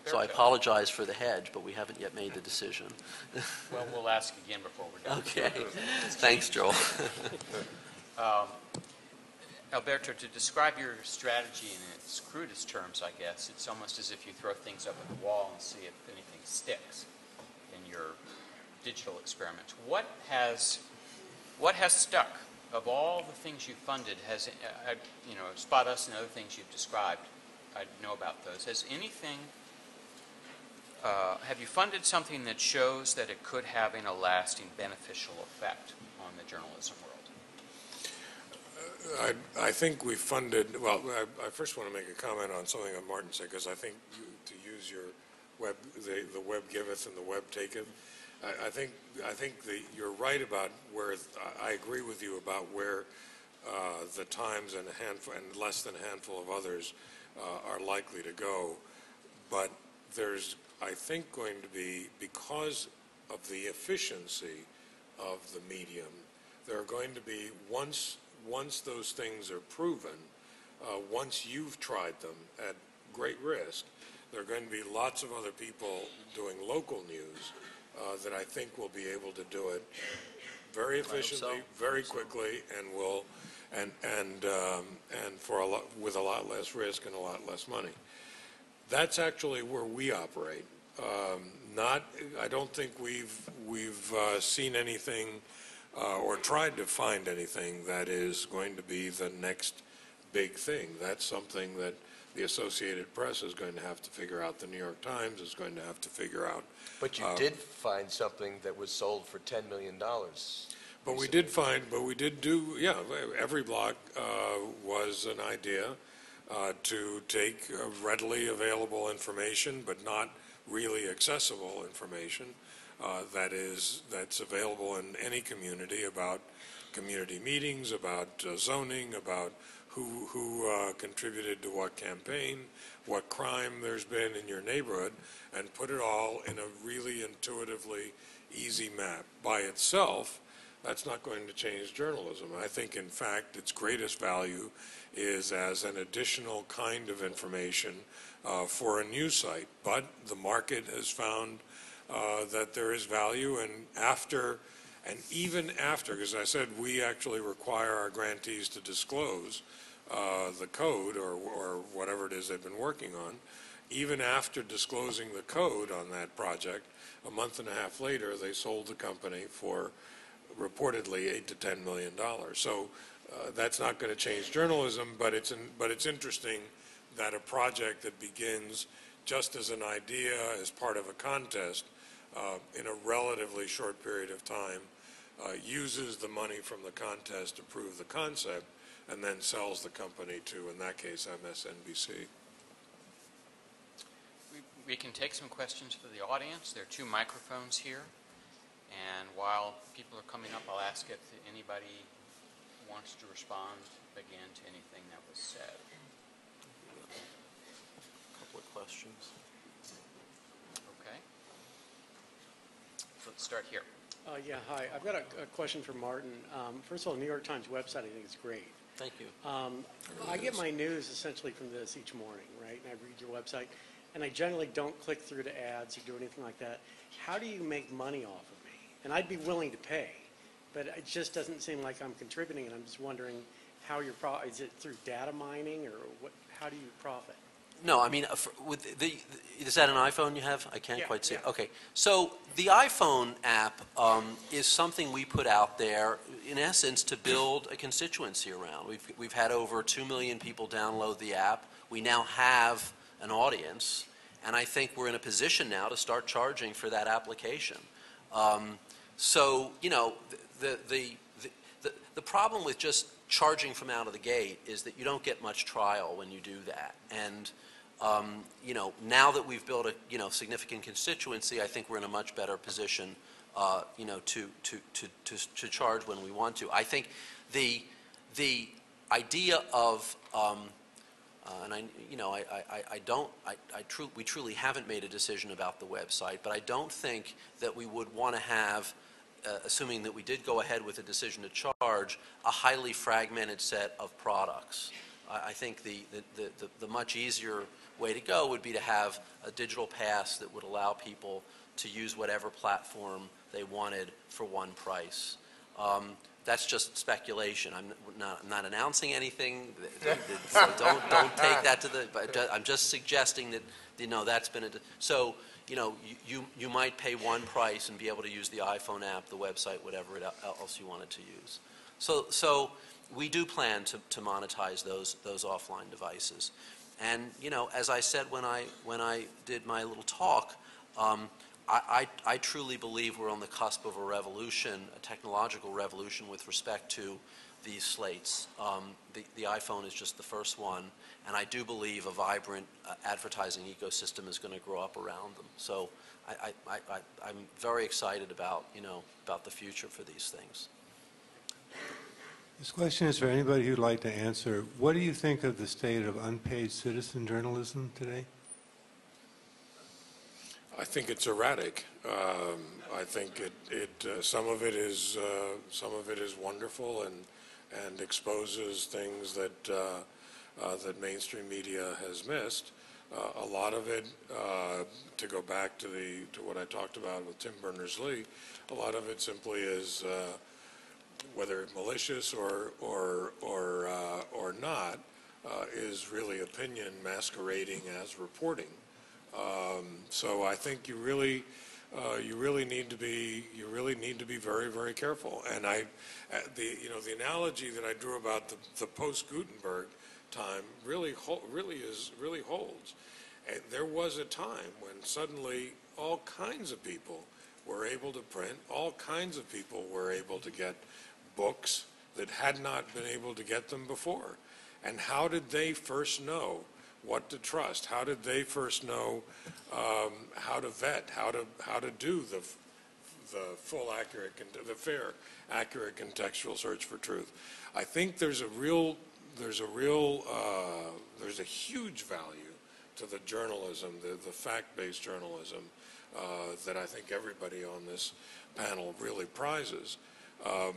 So I apologize for the hedge, but we haven't yet made the decision. Well, we'll ask again before we're done. Okay. Thanks, Joel. um, Alberto, to describe your strategy in its crudest terms, I guess, it's almost as if you throw things up at the wall and see if anything sticks in your digital experiments. What has, what has stuck? Of all the things you funded, has, uh, you know, Spot Us and other things you've described, I know about those. Has anything... Uh, have you funded something that shows that it could have a lasting beneficial effect on the journalism world? Uh, I, I think we funded, well, I, I first want to make a comment on something that Martin said, because I think you, to use your web, the, the web giveth and the web taketh, I, I think, I think the, you're right about where, I agree with you about where uh, the Times and, a handful, and less than a handful of others uh, are likely to go, but there's I think going to be, because of the efficiency of the medium, there are going to be, once, once those things are proven, uh, once you've tried them at great risk, there are going to be lots of other people doing local news uh, that I think will be able to do it very efficiently, very quickly, and will, and, and, um, and for a lot, with a lot less risk and a lot less money. That's actually where we operate. Um, not, I don't think we've we've uh, seen anything uh, or tried to find anything that is going to be the next big thing. That's something that the Associated Press is going to have to figure out. The New York Times is going to have to figure out. But you uh, did find something that was sold for ten million dollars. But recently. we did find, but we did do, yeah, every block uh, was an idea uh, to take uh, readily available information, but not really accessible information uh, that is, that's available in any community about community meetings, about uh, zoning, about who, who uh, contributed to what campaign, what crime there's been in your neighborhood, and put it all in a really intuitively easy map. By itself, that's not going to change journalism. I think, in fact, its greatest value is as an additional kind of information uh, for a news site. But the market has found uh, that there is value, and after And even after, because I said we actually require our grantees to disclose uh, the code or, or whatever it is they've been working on, even after disclosing the code on that project, a month and a half later, they sold the company for reportedly eight to ten million dollars. So uh, that's not going to change journalism, but it's, in, but it's interesting that a project that begins just as an idea, as part of a contest, Uh, in a relatively short period of time, uh, uses the money from the contest to prove the concept, and then sells the company to, in that case, M S N B C. We, we can take some questions for the audience. There are two microphones here, and while people are coming up, I'll ask if anybody wants to respond again to anything that was said. A couple of questions. Let's start here. Uh, yeah, hi. I've got a, a question for Martin. Um, first of all, the New York Times website, I think, is great. Thank you. Um, I get my news essentially from this each morning, right? And I read your website, and I generally don't click through to ads or do anything like that. How do you make money off of me? And I'd be willing to pay, but it just doesn't seem like I'm contributing, and I'm just wondering how you're pro- is it through data mining, or what? How do you profit? No, I mean, uh, for, with the, the, is that an iPhone you have? I can't yeah, quite see yeah. it. Okay. So the iPhone app um, is something we put out there, in essence, to build a constituency around. We've, we've had over two million people download the app. We now have an audience, and I think we're in a position now to start charging for that application. Um, so, you know, the, the, the, the, the problem with just charging from out of the gate is that you don't get much trial when you do that. And Um, you know, now that we've built a you know significant constituency, I think we're in a much better position, uh, you know, to, to to to to charge when we want to. I think the the idea of um, uh, and I you know I I, I don't I, I tru we truly haven't made a decision about the website, but I don't think that we would want to have, uh, assuming that we did go ahead with a decision to charge, a highly fragmented set of products. I, I think the the, the the the much easier way to go would be to have a digital pass that would allow people to use whatever platform they wanted for one price. Um, that's just speculation. I'm not, I'm not announcing anything. So don't don't take that to the. But I'm just suggesting that you know that's been a. So you know you you might pay one price and be able to use the iPhone app, the website, whatever it else you wanted to use. So so we do plan to to monetize those those offline devices. And you know, as I said when I when I did my little talk, um, I, I, I truly believe we're on the cusp of a revolution, a technological revolution with respect to these slates. Um, the, the iPhone is just the first one, and I do believe a vibrant uh, advertising ecosystem is going to grow up around them. So I, I, I, I'm very excited about you know about the future for these things. This question is for anybody who'd like to answer. What do you think of the state of unpaid citizen journalism today? I think it's erratic. Um, I think it, it uh, some of it is uh, some of it is wonderful and and exposes things that uh, uh, that mainstream media has missed. Uh, a lot of it, uh, to go back to the to what I talked about with Tim Berners-Lee, a lot of it simply is. Uh, whether malicious or or or uh, or not, uh, is really opinion masquerading as reporting. Um, so I think you really uh, you really need to be you really need to be very, very careful. And I, the you know the analogy that I drew about the, the post Gutenberg time really really is really holds. And there was a time when suddenly all kinds of people were able to print, all kinds of people were able to get books that had not been able to get them before. And how did they first know what to trust? How did they first know um, how to vet, how to how to do the the full accurate, the fair, accurate contextual search for truth? I think there's a real there's a real uh, there's a huge value to the journalism, the the fact-based journalism uh, that I think everybody on this panel really prizes. Um,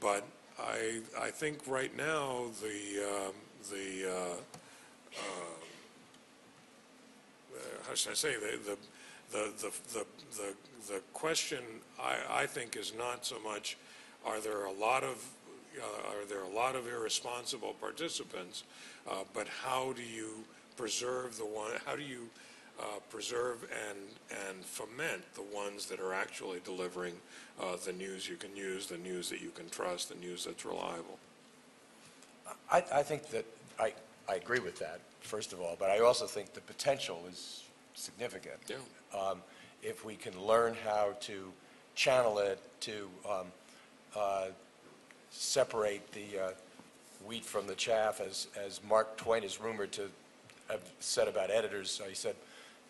but I I think right now the um, the uh, uh, how should I say the the the the the, the question I, I think is not so much are there a lot of uh, are there a lot of irresponsible participants, uh, but how do you preserve the one how do you uh, preserve and and foment the ones that are actually delivering uh, the news you can use, the news that you can trust, the news that's reliable. I, I think that I. I agree with that, first of all, but I also think the potential is significant. Yeah. Um, if we can learn how to channel it, to um, uh, separate the uh, wheat from the chaff, as, as Mark Twain is rumored to have said about editors. So he said,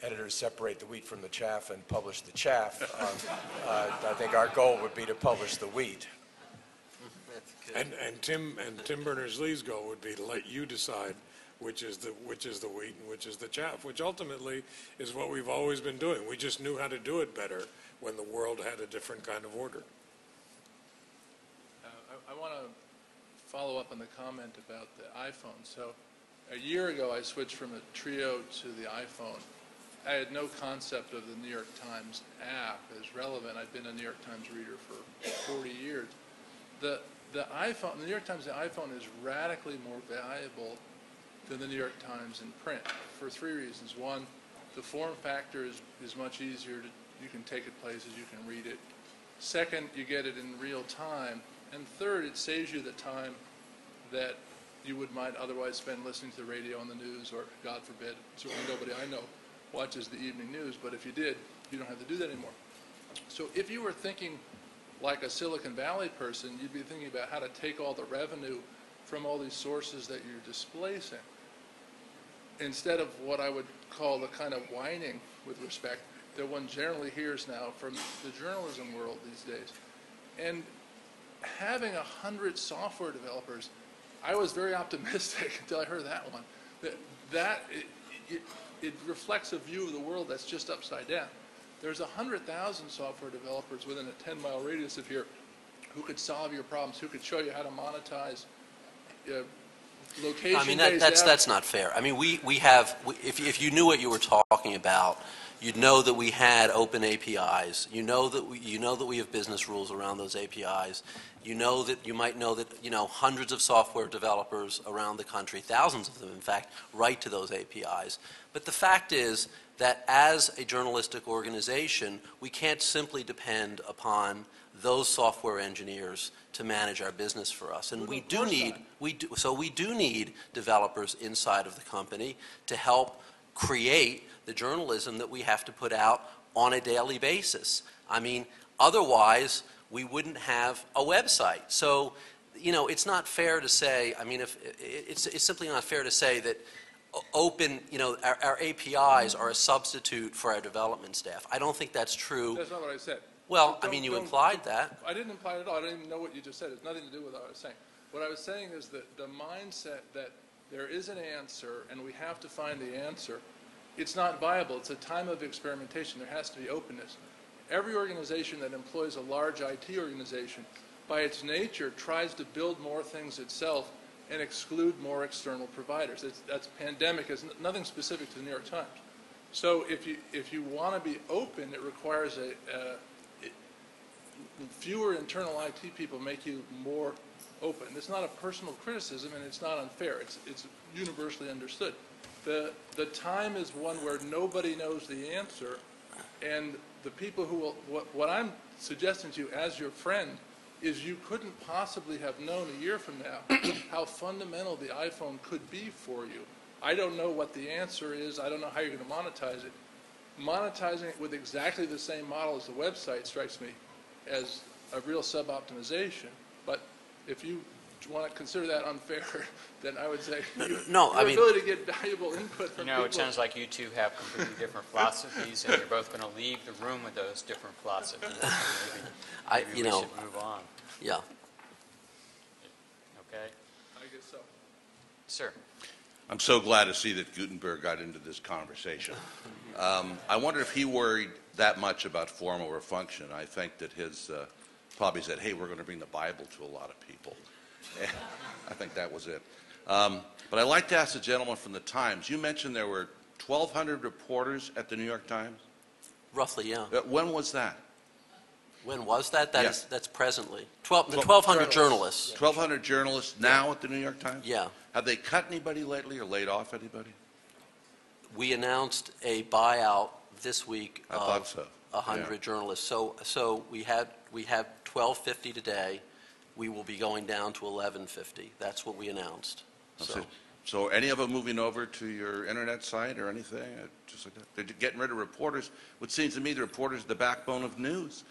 editors separate the wheat from the chaff and publish the chaff. Um, uh, I think our goal would be to publish the wheat. And, and Tim and Tim Berners-Lee's goal would be to let you decide which is the which is the wheat and which is the chaff, which ultimately is what we've always been doing. We just knew how to do it better when the world had a different kind of order. Uh, I, I want to follow up on the comment about the iPhone. So a year ago, I switched from a Trio to the iPhone. I had no concept of the New York Times app as relevant. I've been a New York Times reader for forty years. The The iPhone, the New York Times, the iPhone is radically more valuable than the New York Times in print for three reasons. One, the form factor is, is much easier to, you can take it places, you can read it. Second, you get it in real time. And third, it saves you the time that you would might otherwise spend listening to the radio on the news, or God forbid, certainly nobody I know watches the evening news, but if you did, you don't have to do that anymore. So if you were thinking like a Silicon Valley person, you'd be thinking about how to take all the revenue from all these sources that you're displacing, instead of what I would call the kind of whining, with respect, that one generally hears now from the journalism world these days. And having a hundred software developers, I was very optimistic until I heard that one. That, that it, it, it reflects a view of the world that's just upside down. There's one hundred thousand software developers within a ten mile radius of here who could solve your problems, who could show you how to monetize uh, location. I mean, that, that's, that's not fair. I mean, we, we have, we, if, if you knew what you were talking about, you'd know that we had open A P Is. You know that we, you know that we have business rules around those A P Is. You know that you might know that, you know, hundreds of software developers around the country, thousands of them, in fact, write to those A P Is. But the fact is that as a journalistic organization, we can't simply depend upon those software engineers to manage our business for us. And we do need, we do, so we do need developers inside of the company to help create the journalism that we have to put out on a daily basis. I mean, otherwise, we wouldn't have a website. So, you know, it's not fair to say, I mean, if, it's, it's simply not fair to say that open, you know, our, our A P Is are a substitute for our development staff. I don't think that's true. That's not what I said. Well, I mean, you implied that. I didn't imply it at all. I don't even know what you just said. It's nothing to do with what I was saying. What I was saying is that the mindset that there is an answer and we have to find the answer, it's not viable. It's a time of experimentation. There has to be openness. Every organization that employs a large I T organization, by its nature, tries to build more things itself and exclude more external providers. It's, that's pandemic. It's nothing specific to the New York Times. So if you if you want to be open, it requires a, a it, fewer internal I T people make you more open. It's not a personal criticism, and it's not unfair. It's it's universally understood. The the time is one where nobody knows the answer, And the people who will, what, what I'm suggesting to you as your friend is you couldn't possibly have known a year from now how fundamental the iPhone could be for you. I don't know what the answer is. I don't know how you're going to monetize it. Monetizing it with exactly the same model as the website strikes me as a real sub-optimization. But if you want to consider that unfair, then I would say you, no, your I ability mean, to get valuable input from you know, people. It sounds like you two have completely different philosophies, and you're both going to leave the room with those different philosophies. Maybe, I, maybe you we know, should move on. Yeah. Okay. I guess so. Sir. I'm so glad to see that Gutenberg got into this conversation. Um, I wonder if he worried that much about form over function. I think that his uh, probably said, hey, we're going to bring the Bible to a lot of people. I think that was it. Um, but I'd like to ask the gentleman from the Times. You mentioned there were twelve hundred reporters at the New York Times? Roughly, yeah. Uh, when was that? When was that? That yeah. is, that's presently. twelve, the twelve hundred journalists. journalists. twelve hundred journalists now yeah. at the New York Times? Yeah. Have they cut anybody lately or laid off anybody? We announced a buyout this week I of so. one hundred yeah. journalists. So, so we, had, we have twelve fifty today. We will be going down to eleven fifty. That's what we announced. So. so, so any of them moving over to your internet site or anything, just like that? They're getting rid of reporters. What seems to me, the reporters are the backbone of news.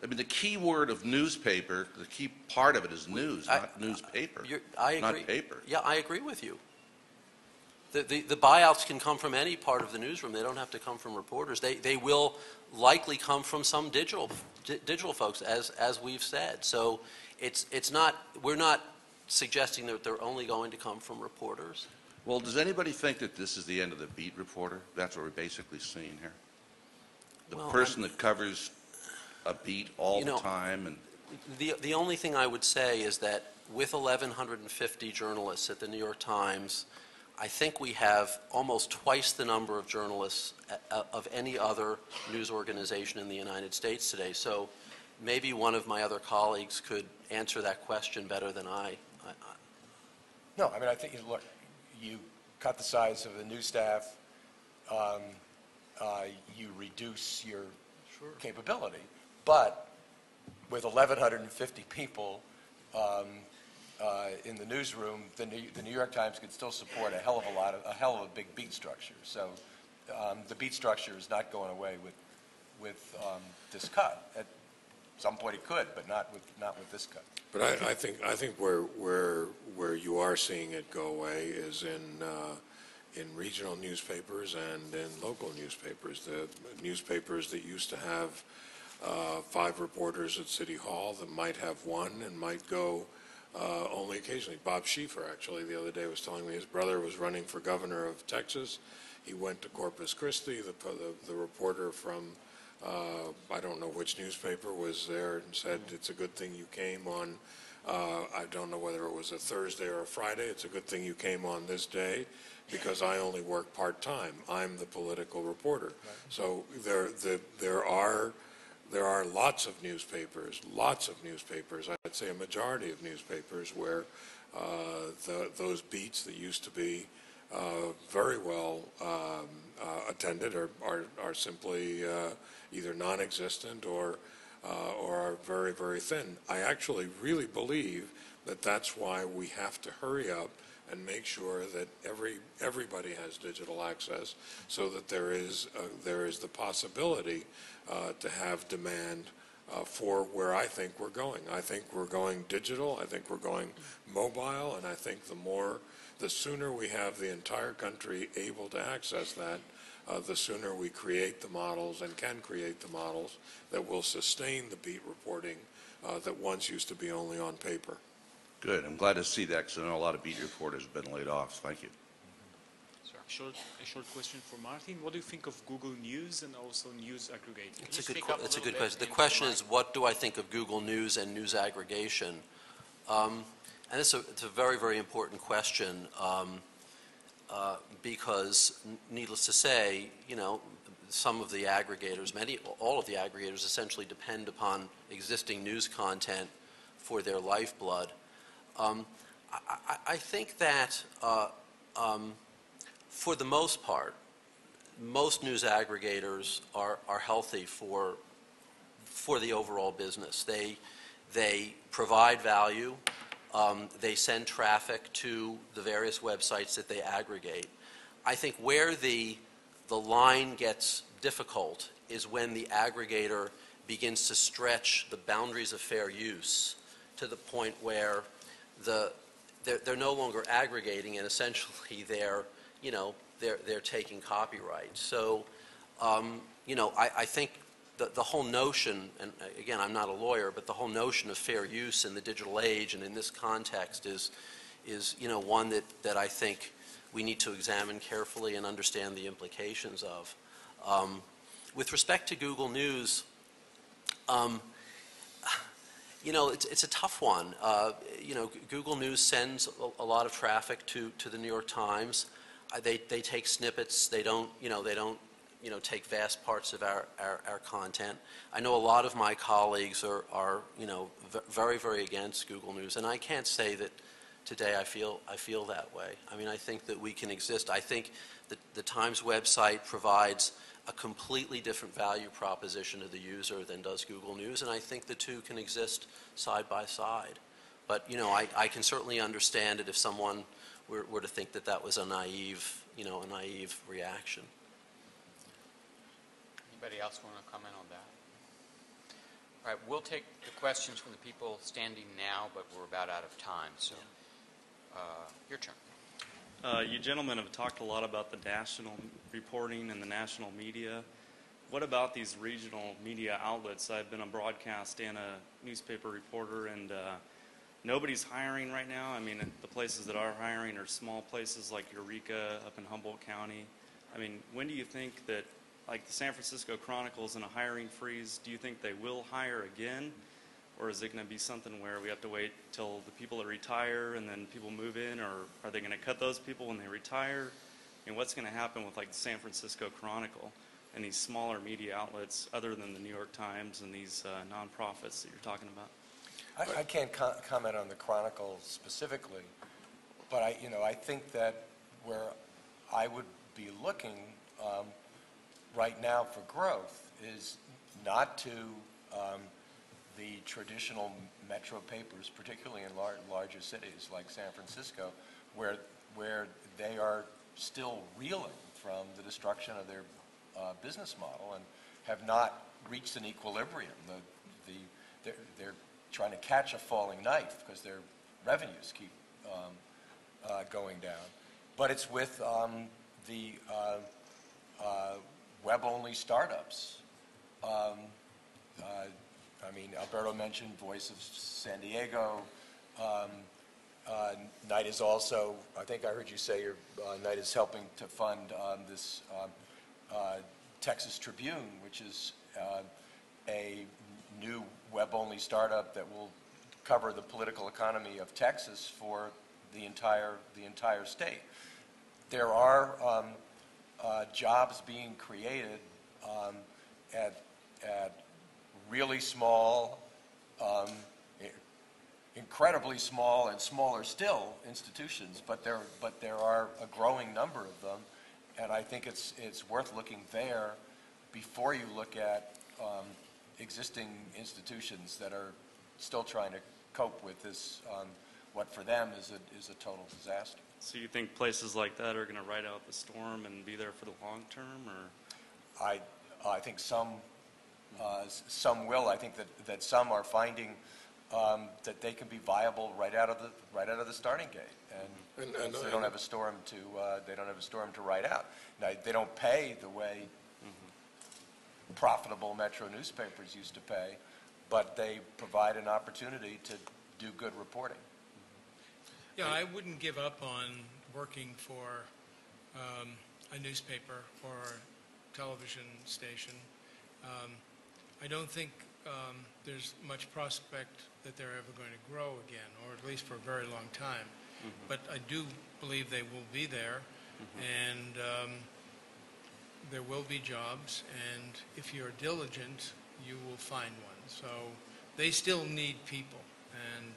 I mean, the key word of newspaper, the key part of it is news, I, not newspaper. I agree. Not paper. Yeah, I agree with you. The, the, the buyouts can come from any part of the newsroom. They don't have to come from reporters. They, they will likely come from some digital di digital folks, as as we've said. So. It's, it's not, we're not suggesting that they're only going to come from reporters. Well, does anybody think that this is the end of the beat reporter? That's what we're basically seeing here. The well, person I'm, that covers a beat all the know, time. And the, the only thing I would say is that with eleven fifty journalists at the New York Times, I think we have almost twice the number of journalists of any other news organization in the United States today. So maybe one of my other colleagues could answer that question better than I. I, I. No, I mean, I think, look, you cut the size of the news staff, um, uh, you reduce your sure. capability, but with eleven fifty people um, uh, in the newsroom, the New, the New York Times could still support a hell of a lot of, a hell of a big beat structure. So um, the beat structure is not going away with, with um, this cut. At, some point it could, but not with not with this cut. But I, I think I think where where where you are seeing it go away is in uh, in regional newspapers and in local newspapers. The newspapers that used to have uh, five reporters at City Hall that might have one and might go uh, only occasionally. Bob Schieffer actually the other day was telling me his brother was running for governor of Texas. He went to Corpus Christi. The the, the reporter from Uh, I don't know which newspaper was there and said it's a good thing you came on, uh, I don't know whether it was a Thursday or a Friday, it's a good thing you came on this day because I only work part-time. I'm the political reporter. Right. So there, the, there, are, there are lots of newspapers, lots of newspapers, I'd say a majority of newspapers where uh, the, those beats that used to be Uh, very well um, uh, attended or are, are simply uh, either non-existent or, uh, or are very, very thin. I actually really believe that that's why we have to hurry up and make sure that every, everybody has digital access so that there is, uh, there is the possibility uh, to have demand Uh, for where I think we're going. I think we're going digital, I think we're going mobile, and I think the more, the sooner we have the entire country able to access that, uh, the sooner we create the models and can create the models that will sustain the beat reporting uh, that once used to be only on paper. Good, I'm glad to see that because I know a lot of beat reporters have been laid off. Thank you. Short, a short question for Martin. What do you think of Google News and also news aggregation? It's a good, a it's a good question. The question is, what do I think of Google News and news aggregation? Um, and it's a, it's a very, very important question um, uh, because, needless to say, you know, some of the aggregators, many, all of the aggregators essentially depend upon existing news content for their lifeblood. Um, I, I, I think that uh, um, for the most part, most news aggregators are, are healthy for, for the overall business. They, they provide value. Um, they send traffic to the various websites that they aggregate. I think where the, the line gets difficult is when the aggregator begins to stretch the boundaries of fair use to the point where the, they're, they're no longer aggregating and essentially they're, you know, they're, they're taking copyright. So, um, you know, I, I think the, the whole notion, and again, I'm not a lawyer, but the whole notion of fair use in the digital age and in this context is, is you know, one that, that I think we need to examine carefully and understand the implications of. Um, with respect to Google News, Um, you know, it's, it's a tough one. Uh, you know, Google News sends a, a lot of traffic to, to the New York Times. Uh, they, they take snippets. They don't, you know, they don't, you know, take vast parts of our, our, our content. I know a lot of my colleagues are, are you know, v very, very against Google News. And I can't say that today I feel, I feel that way. I mean, I think that we can exist. I think that the Times website provides a completely different value proposition to the user than does Google News, and I think the two can exist side by side. But, you know, I, I can certainly understand it if someone were, were to think that that was a naive, you know, a naive reaction. Anybody else want to comment on that? All right, we'll take the questions from the people standing now, but we're about out of time, so uh, your turn. Uh, you gentlemen have talked a lot about the national reporting and the national media. What about these regional media outlets? I've been a broadcast and a newspaper reporter, and uh, nobody's hiring right now. I mean, the places that are hiring are small places like Eureka up in Humboldt County. I mean, when do you think that, like the San Francisco Chronicle is in a hiring freeze, do you think they will hire again? Or is it going to be something where we have to wait till the people that retire and then people move in? Or are they going to cut those people when they retire? I mean, what's going to happen with like the San Francisco Chronicle and these smaller media outlets other than the New York Times and these uh, nonprofits that you're talking about? I, I can't co comment on the Chronicle specifically, but I, you know, I think that where I would be looking um, right now for growth is not to um, the traditional metro papers, particularly in lar larger cities like San Francisco, where, where they are still reeling from the destruction of their uh, business model and have not reached an equilibrium. The, the, they're, they're trying to catch a falling knife because their revenues keep um, uh, going down. But it's with um, the uh, uh, web-only startups. Um, uh, I mean, Alberto mentioned Voice of San Diego. Um, uh, Knight is also, I think I heard you say your uh, Knight is helping to fund um, this um, uh, Texas Tribune, which is uh, a new web-only startup that will cover the political economy of Texas for the entire, the entire state. There are um, uh, jobs being created um, at, at really small, um, incredibly small, and smaller still institutions, but there but there are a growing number of them, and I think it's it's worth looking there before you look at um, existing institutions that are still trying to cope with this. Um, what for them is a is a total disaster. So you think places like that are going to ride out the storm and be there for the long term, or? I I think some. Uh, some will. I think that, that some are finding um, that they can be viable right out of the right out of the starting gate, and, and, and so they don't have a storm to uh, they don't have a storm to ride out. Now they don't pay the way mm-hmm. profitable metro newspapers used to pay, but they provide an opportunity to do good reporting. Yeah, I wouldn't give up on working for um, a newspaper or a television station. Um, I don't think um, there's much prospect that they're ever going to grow again, or at least for a very long time. Mm-hmm. But I do believe they will be there, mm-hmm. and um, there will be jobs, and if you're diligent, you will find one. So they still need people, and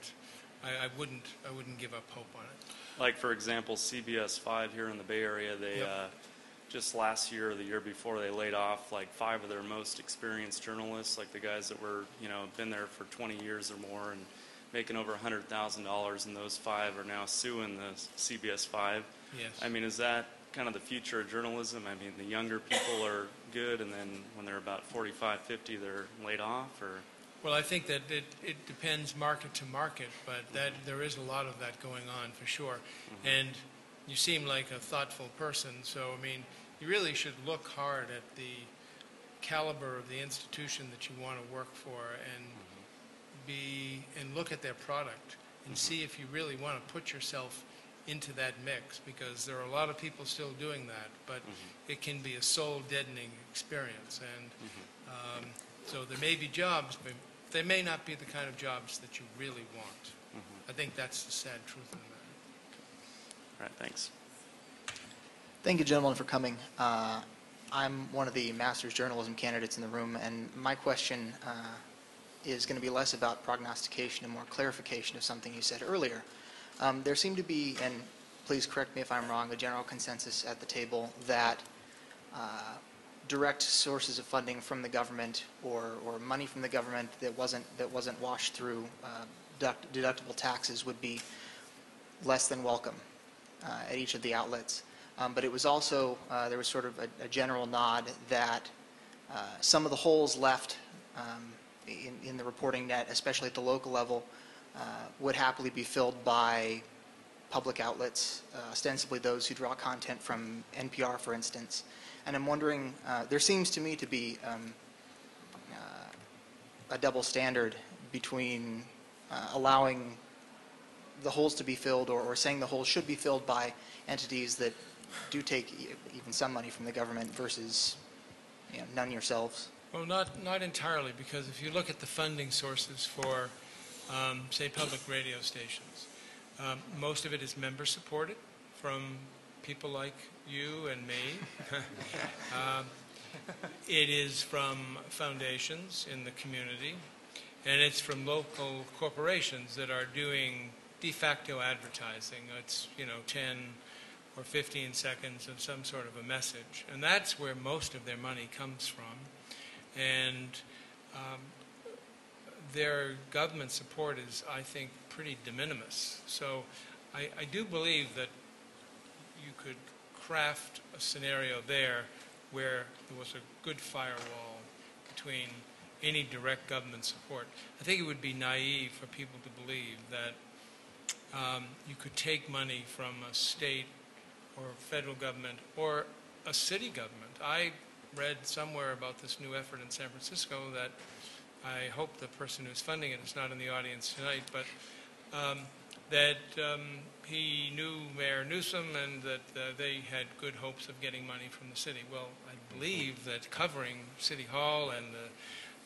I, I wouldn't I wouldn't give up hope on it. Like, for example, C B S five here in the Bay Area, they yep. uh, just last year or the year before, they laid off like five of their most experienced journalists, like the guys that were, you know, been there for twenty years or more and making over one hundred thousand dollars, and those five are now suing the C B S five. Yes. I mean, is that kind of the future of journalism? I mean, the younger people are good, and then when they're about forty-five, fifty, they're laid off, or? Well, I think that it, it depends market to market, but that there is a lot of that going on for sure. Mm-hmm. And you seem like a thoughtful person, so, I mean, you really should look hard at the caliber of the institution that you want to work for, and mm-hmm. be, and look at their product, and mm-hmm. see if you really want to put yourself into that mix, because there are a lot of people still doing that, but mm-hmm. it can be a soul-deadening experience, and mm-hmm. um, so there may be jobs, but they may not be the kind of jobs that you really want. Mm-hmm. I think that's the sad truth of the matter. All right, thanks. Thank you, gentlemen, for coming. Uh, I'm one of the master's journalism candidates in the room, and my question uh, is going to be less about prognostication and more clarification of something you said earlier. Um, there seemed to be, and please correct me if I'm wrong, a general consensus at the table that uh, direct sources of funding from the government, or, or money from the government that wasn't, that wasn't washed through uh, deduct deductible taxes would be less than welcome Uh, at each of the outlets. Um, but it was also, uh, there was sort of a, a general nod that uh, some of the holes left um, in, in the reporting net, especially at the local level, uh, would happily be filled by public outlets, uh, ostensibly those who draw content from N P R, for instance. And I'm wondering, uh, there seems to me to be um, uh, a double standard between uh, allowing the holes to be filled, or, or saying the holes should be filled by entities that do take e even some money from the government versus, you know, none yourselves? Well, not, not entirely, because if you look at the funding sources for, um, say, public radio stations, um, most of it is member-supported from people like you and me. um, it is from foundations in the community, and it's from local corporations that are doing de facto advertising. It's, you know, ten or fifteen seconds of some sort of a message. And that's where most of their money comes from. And um, their government support is, I think, pretty de minimis. So I, I do believe that you could craft a scenario there where there was a good firewall between any direct government support. I think it would be naive for people to believe that Um, you could take money from a state or federal government or a city government. I read somewhere about this new effort in San Francisco that I hope the person who's funding it is not in the audience tonight, but um, that um, he knew Mayor Newsom and that uh, they had good hopes of getting money from the city. Well, I believe that covering City Hall and the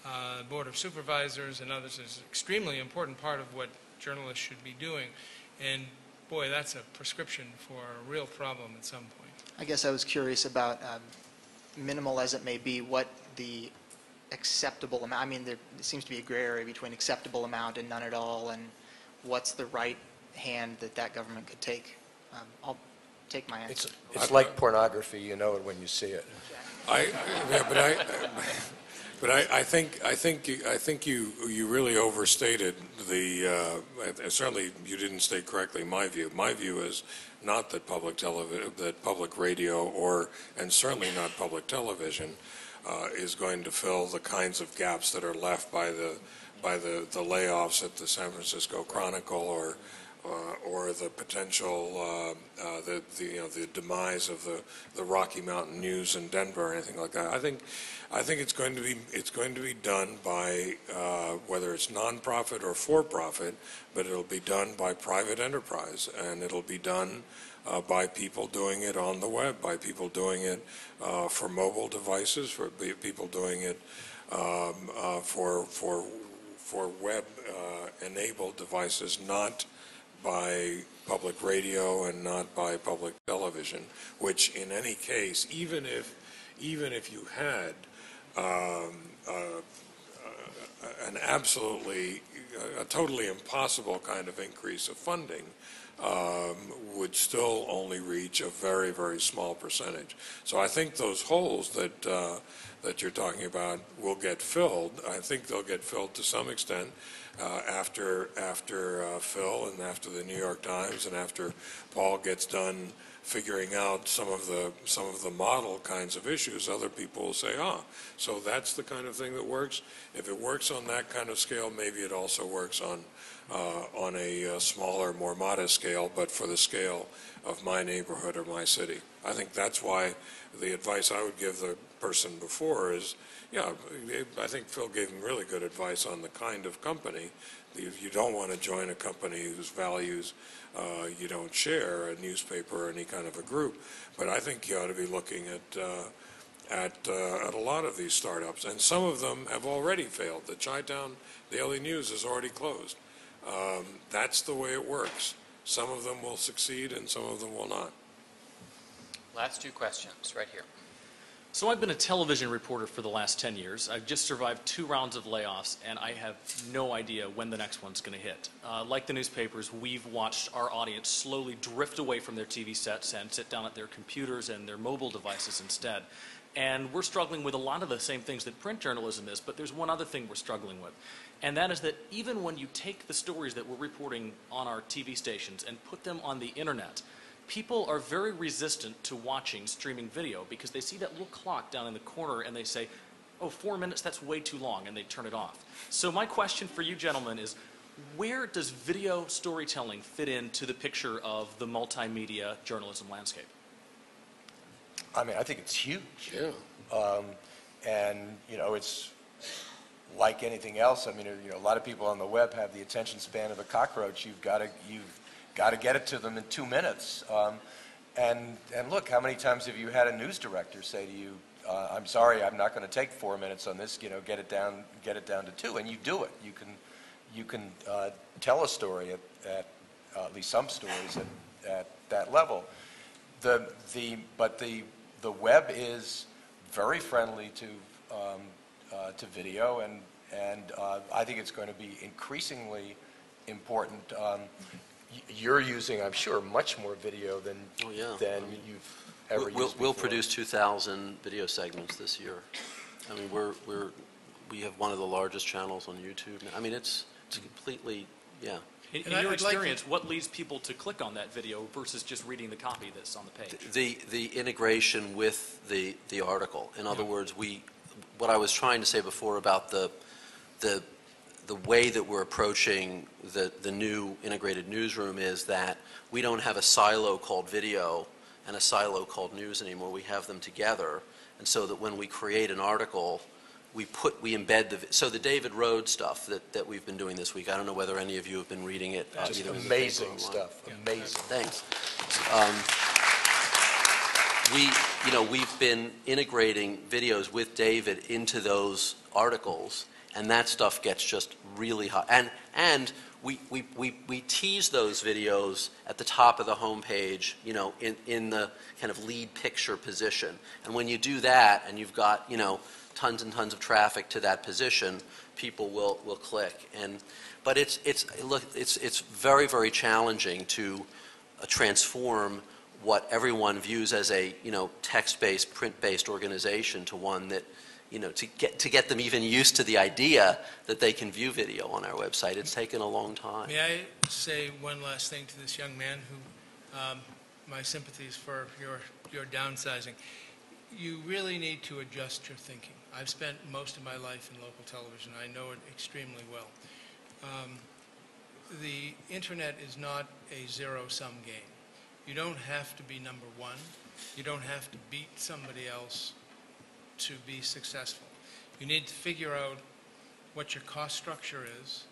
uh, Board of Supervisors and others is an extremely important part of what journalists should be doing, and boy, that's a prescription for a real problem at some point. I guess I was curious about, um, minimal as it may be, what the acceptable amount, I mean, there seems to be a gray area between acceptable amount and none at all, and what's the right hand that that government could take. Um, I'll take my answer. It's, it's like pornography, you know it when you see it. I, yeah, but I... But I, I think I think you, I think you you really overstated the. Uh, certainly, you didn't state correctly my view. My view is not that public television, that public radio, or and certainly not public television, uh, is going to fill the kinds of gaps that are left by the by the, the layoffs at the San Francisco Chronicle, or uh, or the potential uh, uh, the, the you know the demise of the the Rocky Mountain News in Denver or anything like that. I think. I think it's going to be it's going to be done by uh, whether it's nonprofit or for-profit, but it'll be done by private enterprise, and it'll be done uh, by people doing it on the web, by people doing it uh, for mobile devices, for people doing it um, uh, for for for web-enabled uh, devices, not by public radio and not by public television. Which, in any case, even if even if you had Um, uh, uh, an absolutely a totally impossible kind of increase of funding um, would still only reach a very, very small percentage. So I think those holes that uh, that you're talking about will get filled. I think they'll get filled to some extent uh, after after uh, Phil and after the New York Times and after Paul gets done figuring out some of the some of the model kinds of issues. Other people will say, ah, so that's the kind of thing that works. If it works on that kind of scale, maybe it also works on uh, on a uh, smaller, more modest scale, but for the scale of my neighborhood or my city. I think that's why the advice I would give the person before is, yeah, I think Phil gave him really good advice on the kind of company. You don't want to join a company whose values uh, you don't share, a newspaper or any kind of a group. But I think you ought to be looking at uh, at, uh, at a lot of these startups. And some of them have already failed. The Chi-Town Daily News is already closed. Um, that's the way it works. Some of them will succeed and some of them will not. Last two questions, right here. So I've been a television reporter for the last ten years. I've just survived two rounds of layoffs, and I have no idea when the next one's going to hit. Uh, like the newspapers, we've watched our audience slowly drift away from their T V sets and sit down at their computers and their mobile devices instead. And we're struggling with a lot of the same things that print journalism is, but there's one other thing we're struggling with. And that is that even when you take the stories that we're reporting on our T V stations and put them on the internet, people are very resistant to watching streaming video because they see that little clock down in the corner and they say, oh, four minutes, that's way too long, and they turn it off. So my question for you gentlemen is, where does video storytelling fit into the picture of the multimedia journalism landscape? I mean, I think it's huge. Yeah. Um, and, you know, it's like anything else. I mean, you know, a lot of people on the web have the attention span of a cockroach. You've got to, you've got to get it to them in two minutes. Um, and, and look, how many times have you had a news director say to you, uh, I'm sorry, I'm not going to take four minutes on this, you know, get it down, get it down to two, and you do it. You can, you can uh, tell a story, at, at, uh, at least some stories, at, at that level. The, the, but the, the web is very friendly to, um, uh, to video, and, and uh, I think it's going to be increasingly important. Um, You're using, I'm sure, much more video than, oh, yeah. than I mean, you've ever we'll, used. We'll, we'll produce two thousand video segments this year. I mean, we're we're we have one of the largest channels on YouTube. I mean, it's it's completely yeah. In, in your I'd experience, like to, what leads people to click on that video versus just reading the copy that's on the page? The the, the integration with the the article. In other yeah. words, we what I was trying to say before about the the. the way that we're approaching the, the new integrated newsroom is that we don't have a silo called video and a silo called news anymore. We have them together, and so that when we create an article, we put, we embed the, so the David Rhodes stuff that, that we've been doing this week, I don't know whether any of you have been reading it. Uh, Just amazing stuff, yeah. amazing. Thanks. Um, we, you know, we've been integrating videos with David into those articles, and that stuff gets just really hot. And, and we, we, we, we tease those videos at the top of the homepage, you know, in, in the kind of lead picture position. And when you do that and you've got, you know, tons and tons of traffic to that position, people will, will click. And, but it's, it's, look, it's, it's very, very challenging to uh, transform what everyone views as a, you know, text-based, print-based organization to one that, you know, to get to get them even used to the idea that they can view video on our website. It's taken a long time. May I say one last thing to this young man who, um, my sympathies for your, your downsizing. You really need to adjust your thinking. I've spent most of my life in local television. I know it extremely well. Um, the internet is not a zero-sum game. You don't have to be number one. You don't have to beat somebody else to be successful. You need to figure out what your cost structure is,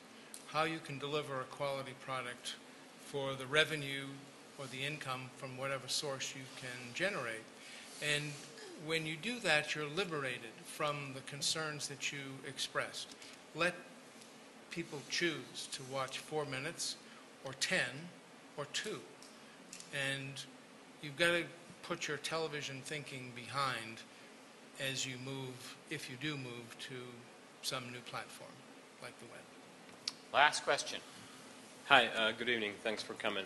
how you can deliver a quality product for the revenue or the income from whatever source you can generate. And when you do that, you're liberated from the concerns that you expressed. Let people choose to watch four minutes or ten or two. And you've got to put your television thinking behind as you move, if you do move to some new platform like the web. Last question. Hi, uh, good evening. Thanks for coming.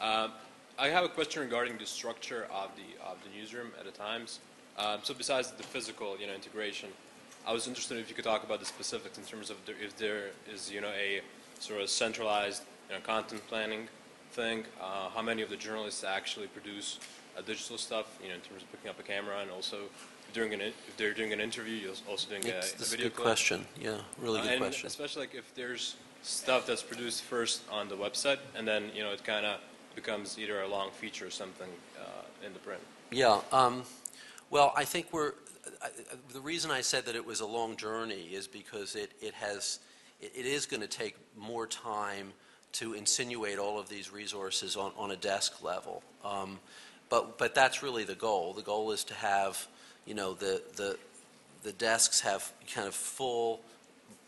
Uh, I have a question regarding the structure of the of the newsroom at the Times. Um, so besides the physical, you know, integration, I was interested if you could talk about the specifics in terms of the, if there is, you know, a sort of centralized, you know, content planning thing. Uh, how many of the journalists actually produce uh, digital stuff, you know, in terms of picking up a camera, and also during an if they're doing an interview, you're also doing it's, a, a video. Good clip. Question. Yeah, really good uh, and question. Especially like if there's stuff that's produced first on the website, and then, you know, it kind of becomes either a long feature or something uh, in the print. Yeah. Um, well, I think we're. I, the reason I said that it was a long journey is because it, it has, it, it is going to take more time to insinuate all of these resources on, on a desk level. Um, but but that's really the goal. The goal is to have, you know, the the the desks have kind of full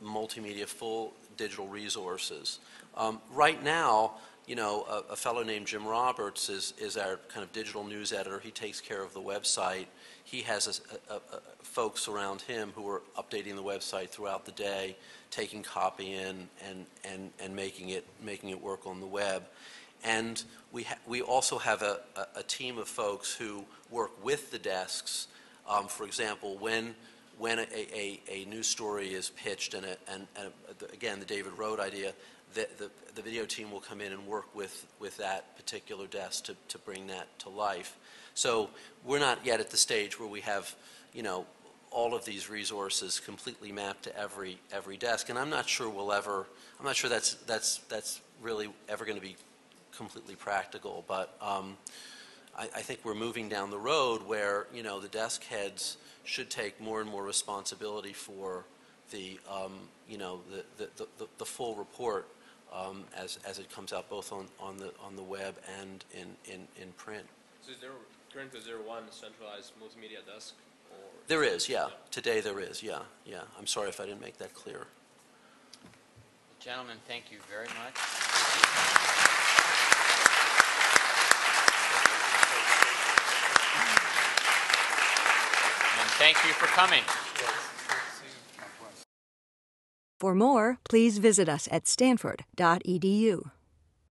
multimedia, full digital resources. Um, right now, you know, a, a fellow named Jim Roberts is, is our kind of digital news editor. He takes care of the website. He has a, a, a folks around him who are updating the website throughout the day, taking copy in and and and making it making it work on the web. And we ha we also have a, a, a team of folks who work with the desks. Um, for example, when when a, a, a news story is pitched, and a, and, and a, again the David Rhode idea. The, the, the video team will come in and work with, with that particular desk to, to bring that to life. So we're not yet at the stage where we have, you know, all of these resources completely mapped to every every desk. And I'm not sure we'll ever. I'm not sure that's that's that's really ever going to be completely practical. But um, I, I think we're moving down the road where, you know, the desk heads should take more and more responsibility for the um, you know the the, the, the full report. Um, as, as it comes out both on, on, the, on the web and in, in, in print. So is there, currently is there one centralized multimedia desk? Or there is, yeah. yeah. Today there is, yeah. yeah. I'm sorry if I didn't make that clear. Gentlemen, thank you very much. And thank you for coming. For more, please visit us at stanford dot e d u.